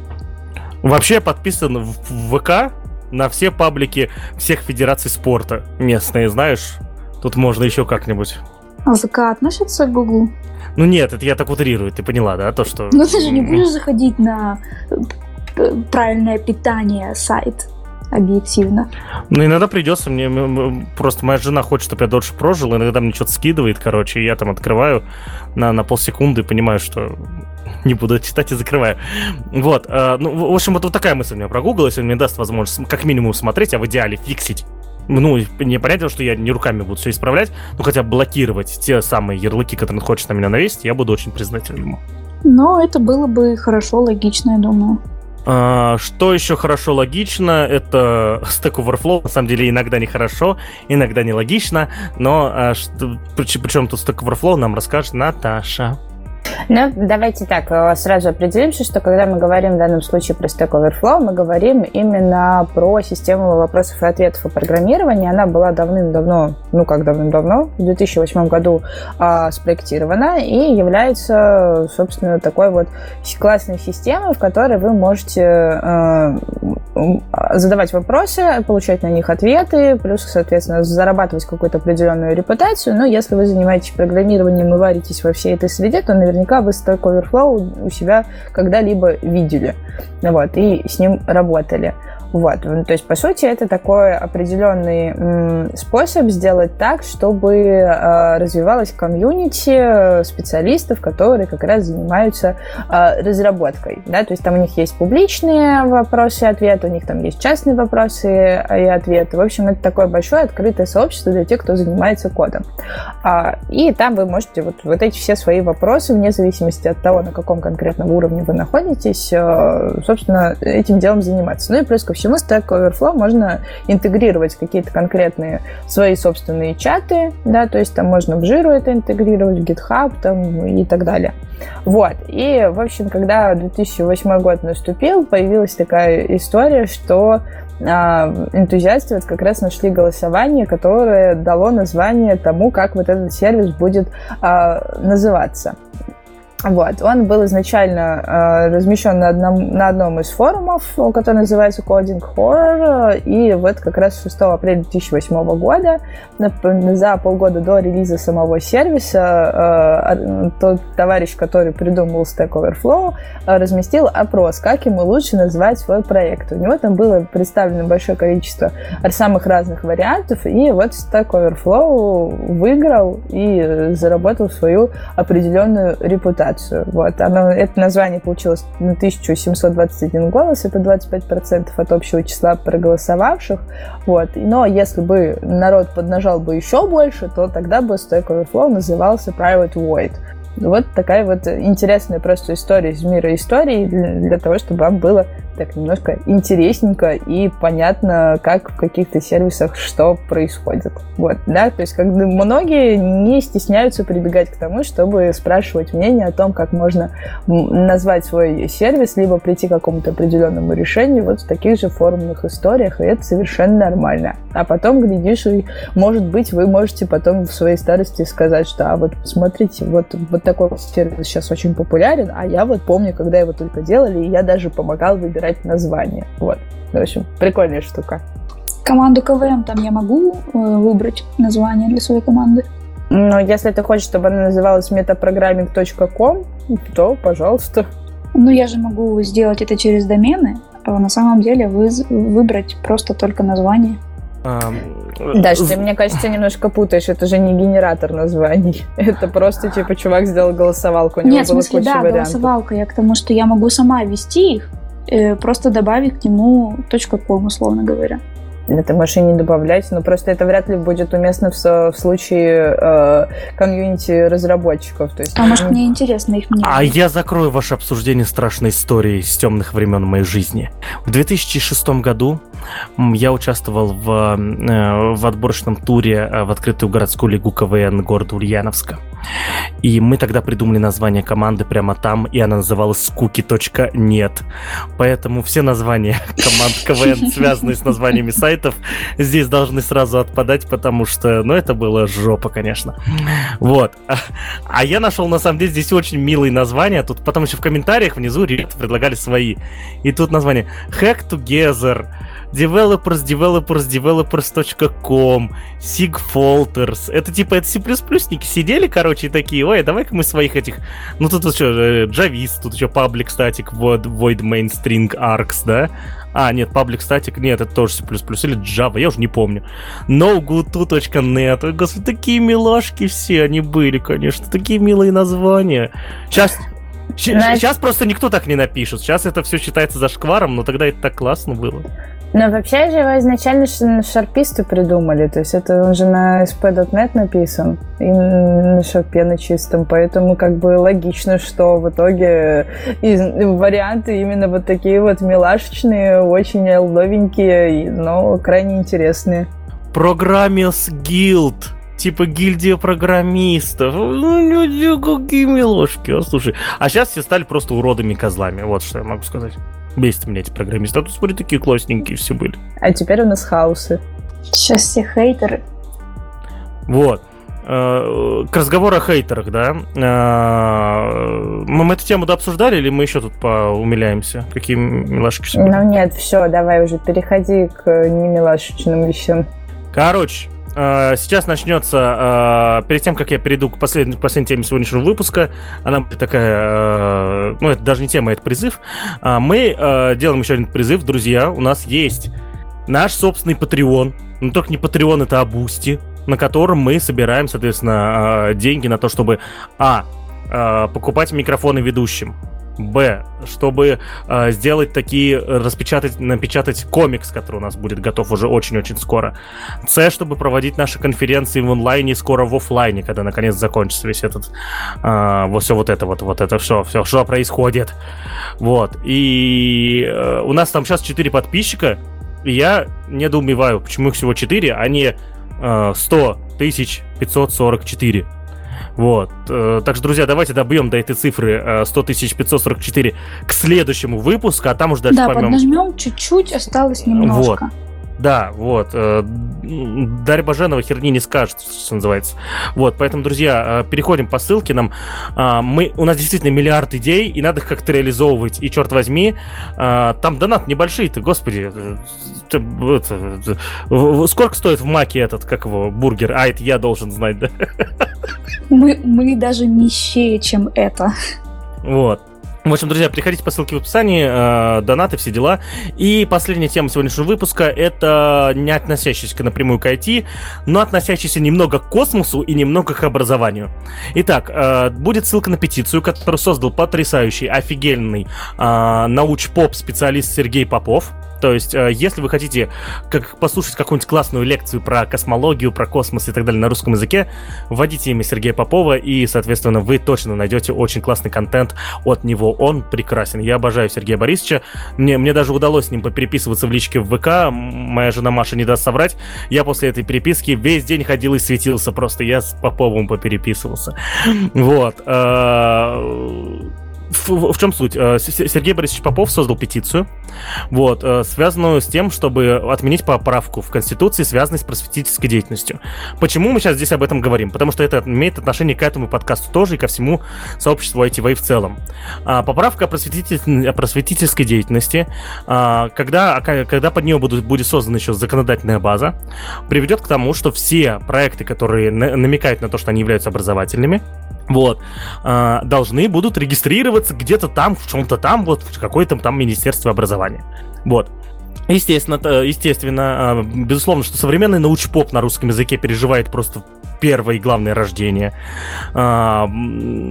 Вообще подписан в ВК на все паблики всех федераций спорта местные, знаешь? Тут можно еще как-нибудь. А ВК относится к Гуглу? Ну нет, это я так утрирую, ты поняла, да? То, что... Ну ты же не будешь заходить на правильное питание сайт. Объективно. Ну, иногда придется. Мне просто моя жена хочет, чтобы я дольше прожил, иногда мне что-то скидывает, короче, и я там открываю на, на полсекунды и понимаю, что не буду читать и закрываю. Вот. Э, ну, в общем, вот, вот такая мысль у меня про Google, если он мне даст возможность как минимум смотреть, а в идеале фиксить. Ну, не понятно, что я не руками буду все исправлять, но хотя бы блокировать те самые ярлыки, которые он хочет на меня навесить, я буду очень признателен ему. Ну, это было бы хорошо, логично, я думаю. Что еще хорошо, логично, это Stack Overflow. На самом деле иногда нехорошо, иногда нелогично, но что, причем тут Stack Overflow нам расскажет Наташа. Ну, давайте так, сразу определимся, что когда мы говорим в данном случае про Stack Overflow, мы говорим именно про систему вопросов и ответов о программировании. Она была давным-давно, ну как давным-давно, в две тысячи восьмом году а, спроектирована и является, собственно, такой вот классной системой, в которой вы можете а, задавать вопросы, получать на них ответы, плюс, соответственно, зарабатывать какую-то определенную репутацию. Но если вы занимаетесь программированием и варитесь во всей этой среде, то наверняка наверняка вы Stack Overflow у себя когда-либо видели, вот, и с ним работали. Вот. То есть, по сути, это такой определенный м, способ сделать так, чтобы э, развивалась комьюнити специалистов, которые как раз занимаются э, разработкой. Да? То есть там у них есть публичные вопросы и ответы, у них там есть частные вопросы и ответы. В общем, это такое большое открытое сообщество для тех, кто занимается кодом. А, и там вы можете вот, вот эти все свои вопросы, вне зависимости от того, на каком конкретном уровне вы находитесь, э, собственно, этим делом заниматься. Ну и плюс ко всему, Stack Overflow можно интегрировать какие-то конкретные свои собственные чаты, да, то есть там можно в Жиру это интегрировать, в GitHub там, и так далее. Вот. И, в общем, когда две тысячи восьмой год наступил, появилась такая история, что энтузиасты вот как раз нашли голосование, которое дало название тому, как вот этот сервис будет а, называться. Вот. Он был изначально э, размещен на одном, на одном из форумов, который называется Coding Horror, и вот как раз шестого апреля две тысячи восьмого года, за полгода до релиза самого сервиса, э, тот товарищ, который придумал Stack Overflow, э, разместил опрос, как ему лучше назвать свой проект. У него там было представлено большое количество самых разных вариантов, и вот Stack Overflow выиграл и заработал свою определенную репутацию. Вот. Оно, это название получилось на тысяча семьсот двадцать один голос, это двадцать пять процентов от общего числа проголосовавших. Вот. Но если бы народ поднажал бы еще больше, то тогда бы Stack Overflow назывался Private Void. Вот такая вот интересная просто история из мира истории, для того, чтобы вам было так немножко интересненько и понятно, как в каких-то сервисах что происходит. Вот, да, то есть как многие не стесняются прибегать к тому, чтобы спрашивать мнение о том, как можно назвать свой сервис, либо прийти к какому-то определенному решению вот в таких же форумных историях, и это совершенно нормально. А потом, глядишь, и, может быть, вы можете потом в своей старости сказать, что, а вот смотрите, вот, вот такой сервис сейчас очень популярен, а я вот помню, когда его только делали, и я даже помогал выбирать название. Вот. В общем, прикольная штука. Команду КВМ там я могу выбрать название для своей команды? Ну, если ты хочешь, чтобы она называлась metaprogramming точка com, то, пожалуйста. Ну, я же могу сделать это через домены, а на самом деле вы, выбрать просто только название. Даша, ты, мне кажется, немножко путаешь. Это же не генератор названий. Это просто, типа, чувак сделал голосовалку. У него Нет, было в смысле, да, вариантов. Голосовалка. Я к тому, что я могу сама вести их, просто добавить к нему .com, условно говоря. Это можешь и не добавлять, но просто это вряд ли будет уместно в, в случае э, комьюнити разработчиков. То есть, а может, мне интересно их мнение. А я закрою ваше обсуждение страшной истории с темных времен моей жизни. В две тысячи шестом году я участвовал в, в отборочном туре в открытую городскую лигу КВН города Ульяновска. И мы тогда придумали название команды прямо там, и она называлась «Скуки.нет». Поэтому все названия команд КВН, связанные с названиями сайтов, здесь должны сразу отпадать, потому что, ну, это было жопа, конечно. Вот. А я нашел, на самом деле, здесь очень милые названия. Тут потом еще в комментариях внизу ребята предлагали свои. И тут название «Hack Together», Developers, Developers, Developers.com, Sigfolters. Это типа, это C++-ники сидели, короче, и такие, ой, давай-ка мы своих этих... Ну, тут еще Javis, тут еще Public Static, Void, void Main String Args, да? А, нет, Public Static, нет, это тоже C++, или Java, я уже не помню. ноу гоу ту точка нет. Господи, такие милашки все они были, конечно, такие милые названия. Сейчас... Сейчас Знаешь... просто никто так не напишет. Сейчас это все считается зашкваром, но тогда это так классно было. Но вообще же его изначально шарписты придумали. То есть это он же на эс пи точка нет написан. И на шарпе на чистом. Поэтому как бы логично, что в итоге из... варианты именно вот такие вот милашечные, очень элдовенькие, но крайне интересные. Программерс Guild. Типа гильдия программистов. Ну, какие милошки. А, слушай, а сейчас все стали просто уродами и козлами. Вот что я могу сказать. Бесит меня эти программисты. А тут, смотри, такие классненькие все были. А теперь у нас хаусы. Сейчас все хейтеры. Вот. К разговору о хейтерах, да. Мы эту тему дообсуждали, или мы еще тут поумиляемся? Какие милашки все были? Ну нет, все, давай уже переходи к немилашечным вещам. Короче. Сейчас начнется, перед тем, как я перейду к последней, к последней теме сегодняшнего выпуска, она такая, ну это даже не тема, это призыв. Мы делаем еще один призыв, друзья, у нас есть наш собственный Patreon, но только не Patreon, это Boosty, на котором мы собираем, соответственно, деньги на то, чтобы а. покупать микрофоны ведущим, б. чтобы э, сделать такие, распечатать, напечатать комикс, который у нас будет готов уже очень-очень скоро, С, чтобы проводить наши конференции в онлайне и скоро в офлайне, когда наконец закончится весь этот, э, вот все вот это вот, вот это все, все, что происходит, вот, и э, у нас там сейчас четыре подписчика, и я недоумеваю, почему их всего четыре, а не э, сто тысяч пятьсот сорок четыре. Вот, так что, друзья, давайте добьем до этой цифры сто тысяч пятьсот сорок четыре к следующему выпуску, а там уже дальше да, поймем. Да, поднажмем чуть-чуть, осталось немножко. Вот. Да, вот, Дарья Божанова херни не скажет, что называется. Вот, поэтому, друзья, переходим по ссылке нам. Мы, у нас действительно миллиард идей, и надо их как-то реализовывать. И, черт возьми, там донат небольшие-то, господи. Сколько стоит в Маке этот, как его, бургер? А, это я должен знать, да? Мы, мы даже нищее, чем это. Вот. В общем, друзья, переходите по ссылке в описании, э, донаты, все дела. И последняя тема сегодняшнего выпуска — это не относящаяся напрямую к ай ти, но относящаяся немного к космосу и немного к образованию. Итак, э, будет ссылка на петицию, которую создал потрясающий, офигенный э, науч-поп-специалист Сергей Попов. То есть, если вы хотите как, послушать какую-нибудь классную лекцию про космологию, про космос и так далее на русском языке, вводите имя Сергея Попова, и, соответственно, вы точно найдете очень классный контент от него. Он прекрасен. Я обожаю Сергея Борисовича. Мне, мне даже удалось с ним попереписываться в личке в ВК. Моя жена Маша не даст соврать. Я после этой переписки весь день ходил и светился просто. Я с Поповым попереписывался. Вот. В, в чем суть? Сергей Борисович Попов создал петицию, вот, связанную с тем, чтобы отменить поправку в Конституции, связанную с просветительской деятельностью. Почему мы сейчас здесь об этом говорим? Потому что это имеет отношение к этому подкасту тоже и ко всему сообществу ай ти-вэй в целом. Поправка о просветитель... о просветительской деятельности, когда, когда под нее будут, будет создана еще законодательная база, приведет к тому, что все проекты, которые намекают на то, что они являются образовательными, вот, должны будут регистрироваться где-то там, в чем-то там, вот, в какой-то там министерстве образования. Вот. Естественно, естественно, безусловно, что современный научпоп на русском языке переживает просто первое и главное рождение.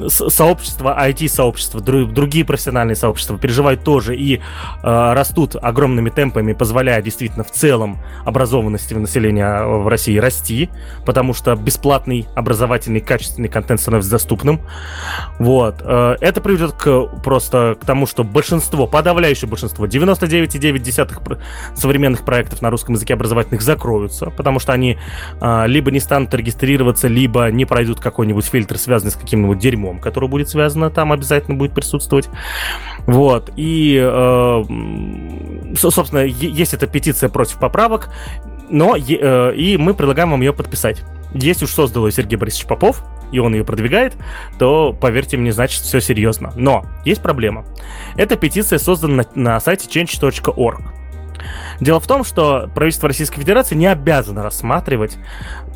Сообщество, ай ти-сообщество, другие профессиональные сообщества переживают тоже и растут огромными темпами, позволяя действительно в целом образованности населения в России расти, потому что бесплатный, образовательный, качественный контент становится доступным. Вот. Это приведет к, просто к тому, что большинство, подавляющее большинство, девяносто девять целых девять десятых процента современных проектов на русском языке образовательных закроются, потому что они а, либо не станут регистрироваться, либо не пройдут какой-нибудь фильтр, связанный с каким-нибудь дерьмом, которое будет связано, там обязательно будет присутствовать. Вот. И, э, собственно, есть эта петиция против поправок, но э, и мы предлагаем вам ее подписать. Если уж создал ее Сергей Борисович Попов, и он ее продвигает, то, поверьте мне, значит, все серьезно. Но есть проблема. Эта петиция создана на, на сайте чейндж точка орг. Дело в том, что правительство Российской Федерации не обязано рассматривать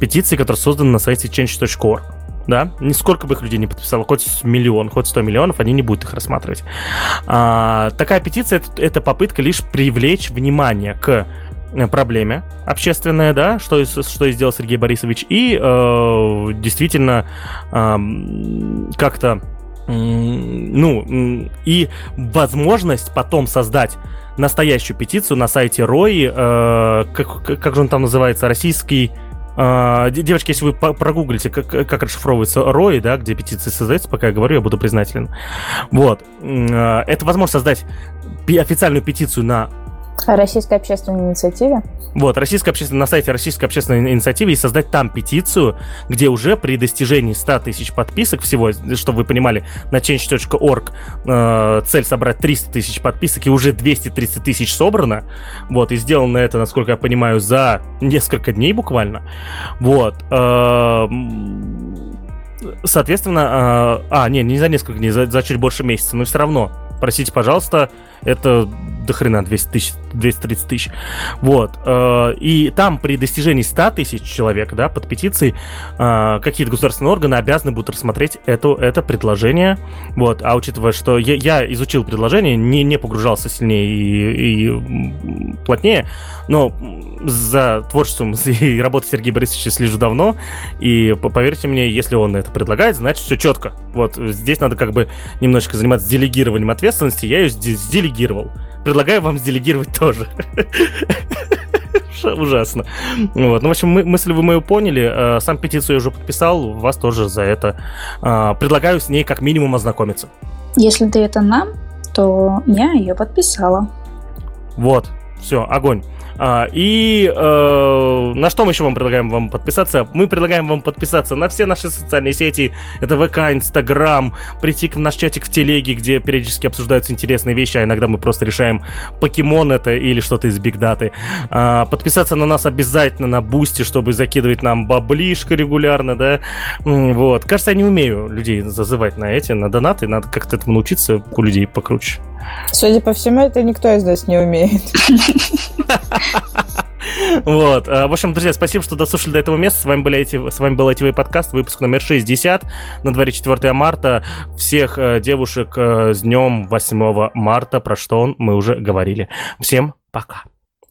петиции, которые созданы на сайте чейндж точка орг. Да? Нисколько бы их людей не подписало, хоть миллион, хоть сто миллионов, они не будут их рассматривать. А, такая петиция — это попытка лишь привлечь внимание к проблеме общественной, да, что, что и сделал Сергей Борисович, и э, действительно э, как-то, э, ну, и возможность потом создать настоящую петицию на сайте РОИ, э, как, как же он там называется, российский... Э, девочки, если вы прогуглите, как, как расшифровывается РОИ, да, где петиции создаются, пока я говорю, я буду признателен. Вот. Э, это возможность создать пи- официальную петицию на... Российской общественной инициативе. Вот, российская общественная, на сайте Российской общественной инициативы, и создать там петицию, где уже при достижении сто тысяч подписок всего, чтобы вы понимали, на чейндж точка орг э, цель собрать триста тысяч подписок, и уже двести тридцать тысяч собрано, вот, и сделано это, насколько я понимаю, за несколько дней буквально, вот, э, соответственно, э, а, не, не за несколько дней, за, за чуть больше месяца, но все равно, простите, пожалуйста, это дохрена двести тысяч двести тридцать тысяч. Вот. И там при достижении ста тысяч человек, да, под петицией, какие-то государственные органы обязаны будут рассмотреть это, это предложение. Вот. А учитывая, что я, я изучил предложение, не, не погружался сильнее и, и плотнее, но за творчеством и работой Сергея Борисовича слежу давно, и поверьте мне, если он это предлагает, значит, все четко. Вот. Здесь надо как бы немножечко заниматься делегированием ответственности. Я ее сделегировал. Предлагаю вам сделегировать тоже. Ужасно. Вот. Ну, в общем, мы, мысль вы мою поняли. Сам петицию я уже подписал, вас тоже за это. Предлагаю с ней как минимум ознакомиться. Если ты это нам, то я ее подписала. Вот. Все, огонь. А, и э, на что мы еще вам предлагаем вам подписаться? Мы предлагаем вам подписаться на все наши социальные сети. Это ВК, Инстаграм, прийти к наш чатик в телеге, где периодически обсуждаются интересные вещи, а иногда мы просто решаем, покемон это или что-то из бигдаты. А, подписаться на нас обязательно на Бусти, чтобы закидывать нам баблишко регулярно, да. Вот. Кажется, я не умею людей зазывать на эти, на донаты. Надо как-то этому научиться у людей покруче. Судя по всему, это никто из нас не умеет. Вот. В общем, друзья, спасибо, что дослушали до этого места. С вами был ай ти ви подкаст, выпуск номер шестьдесят, на дворе четвёртого марта. Всех девушек с днем восьмого марта, про что мы уже говорили. Всем пока.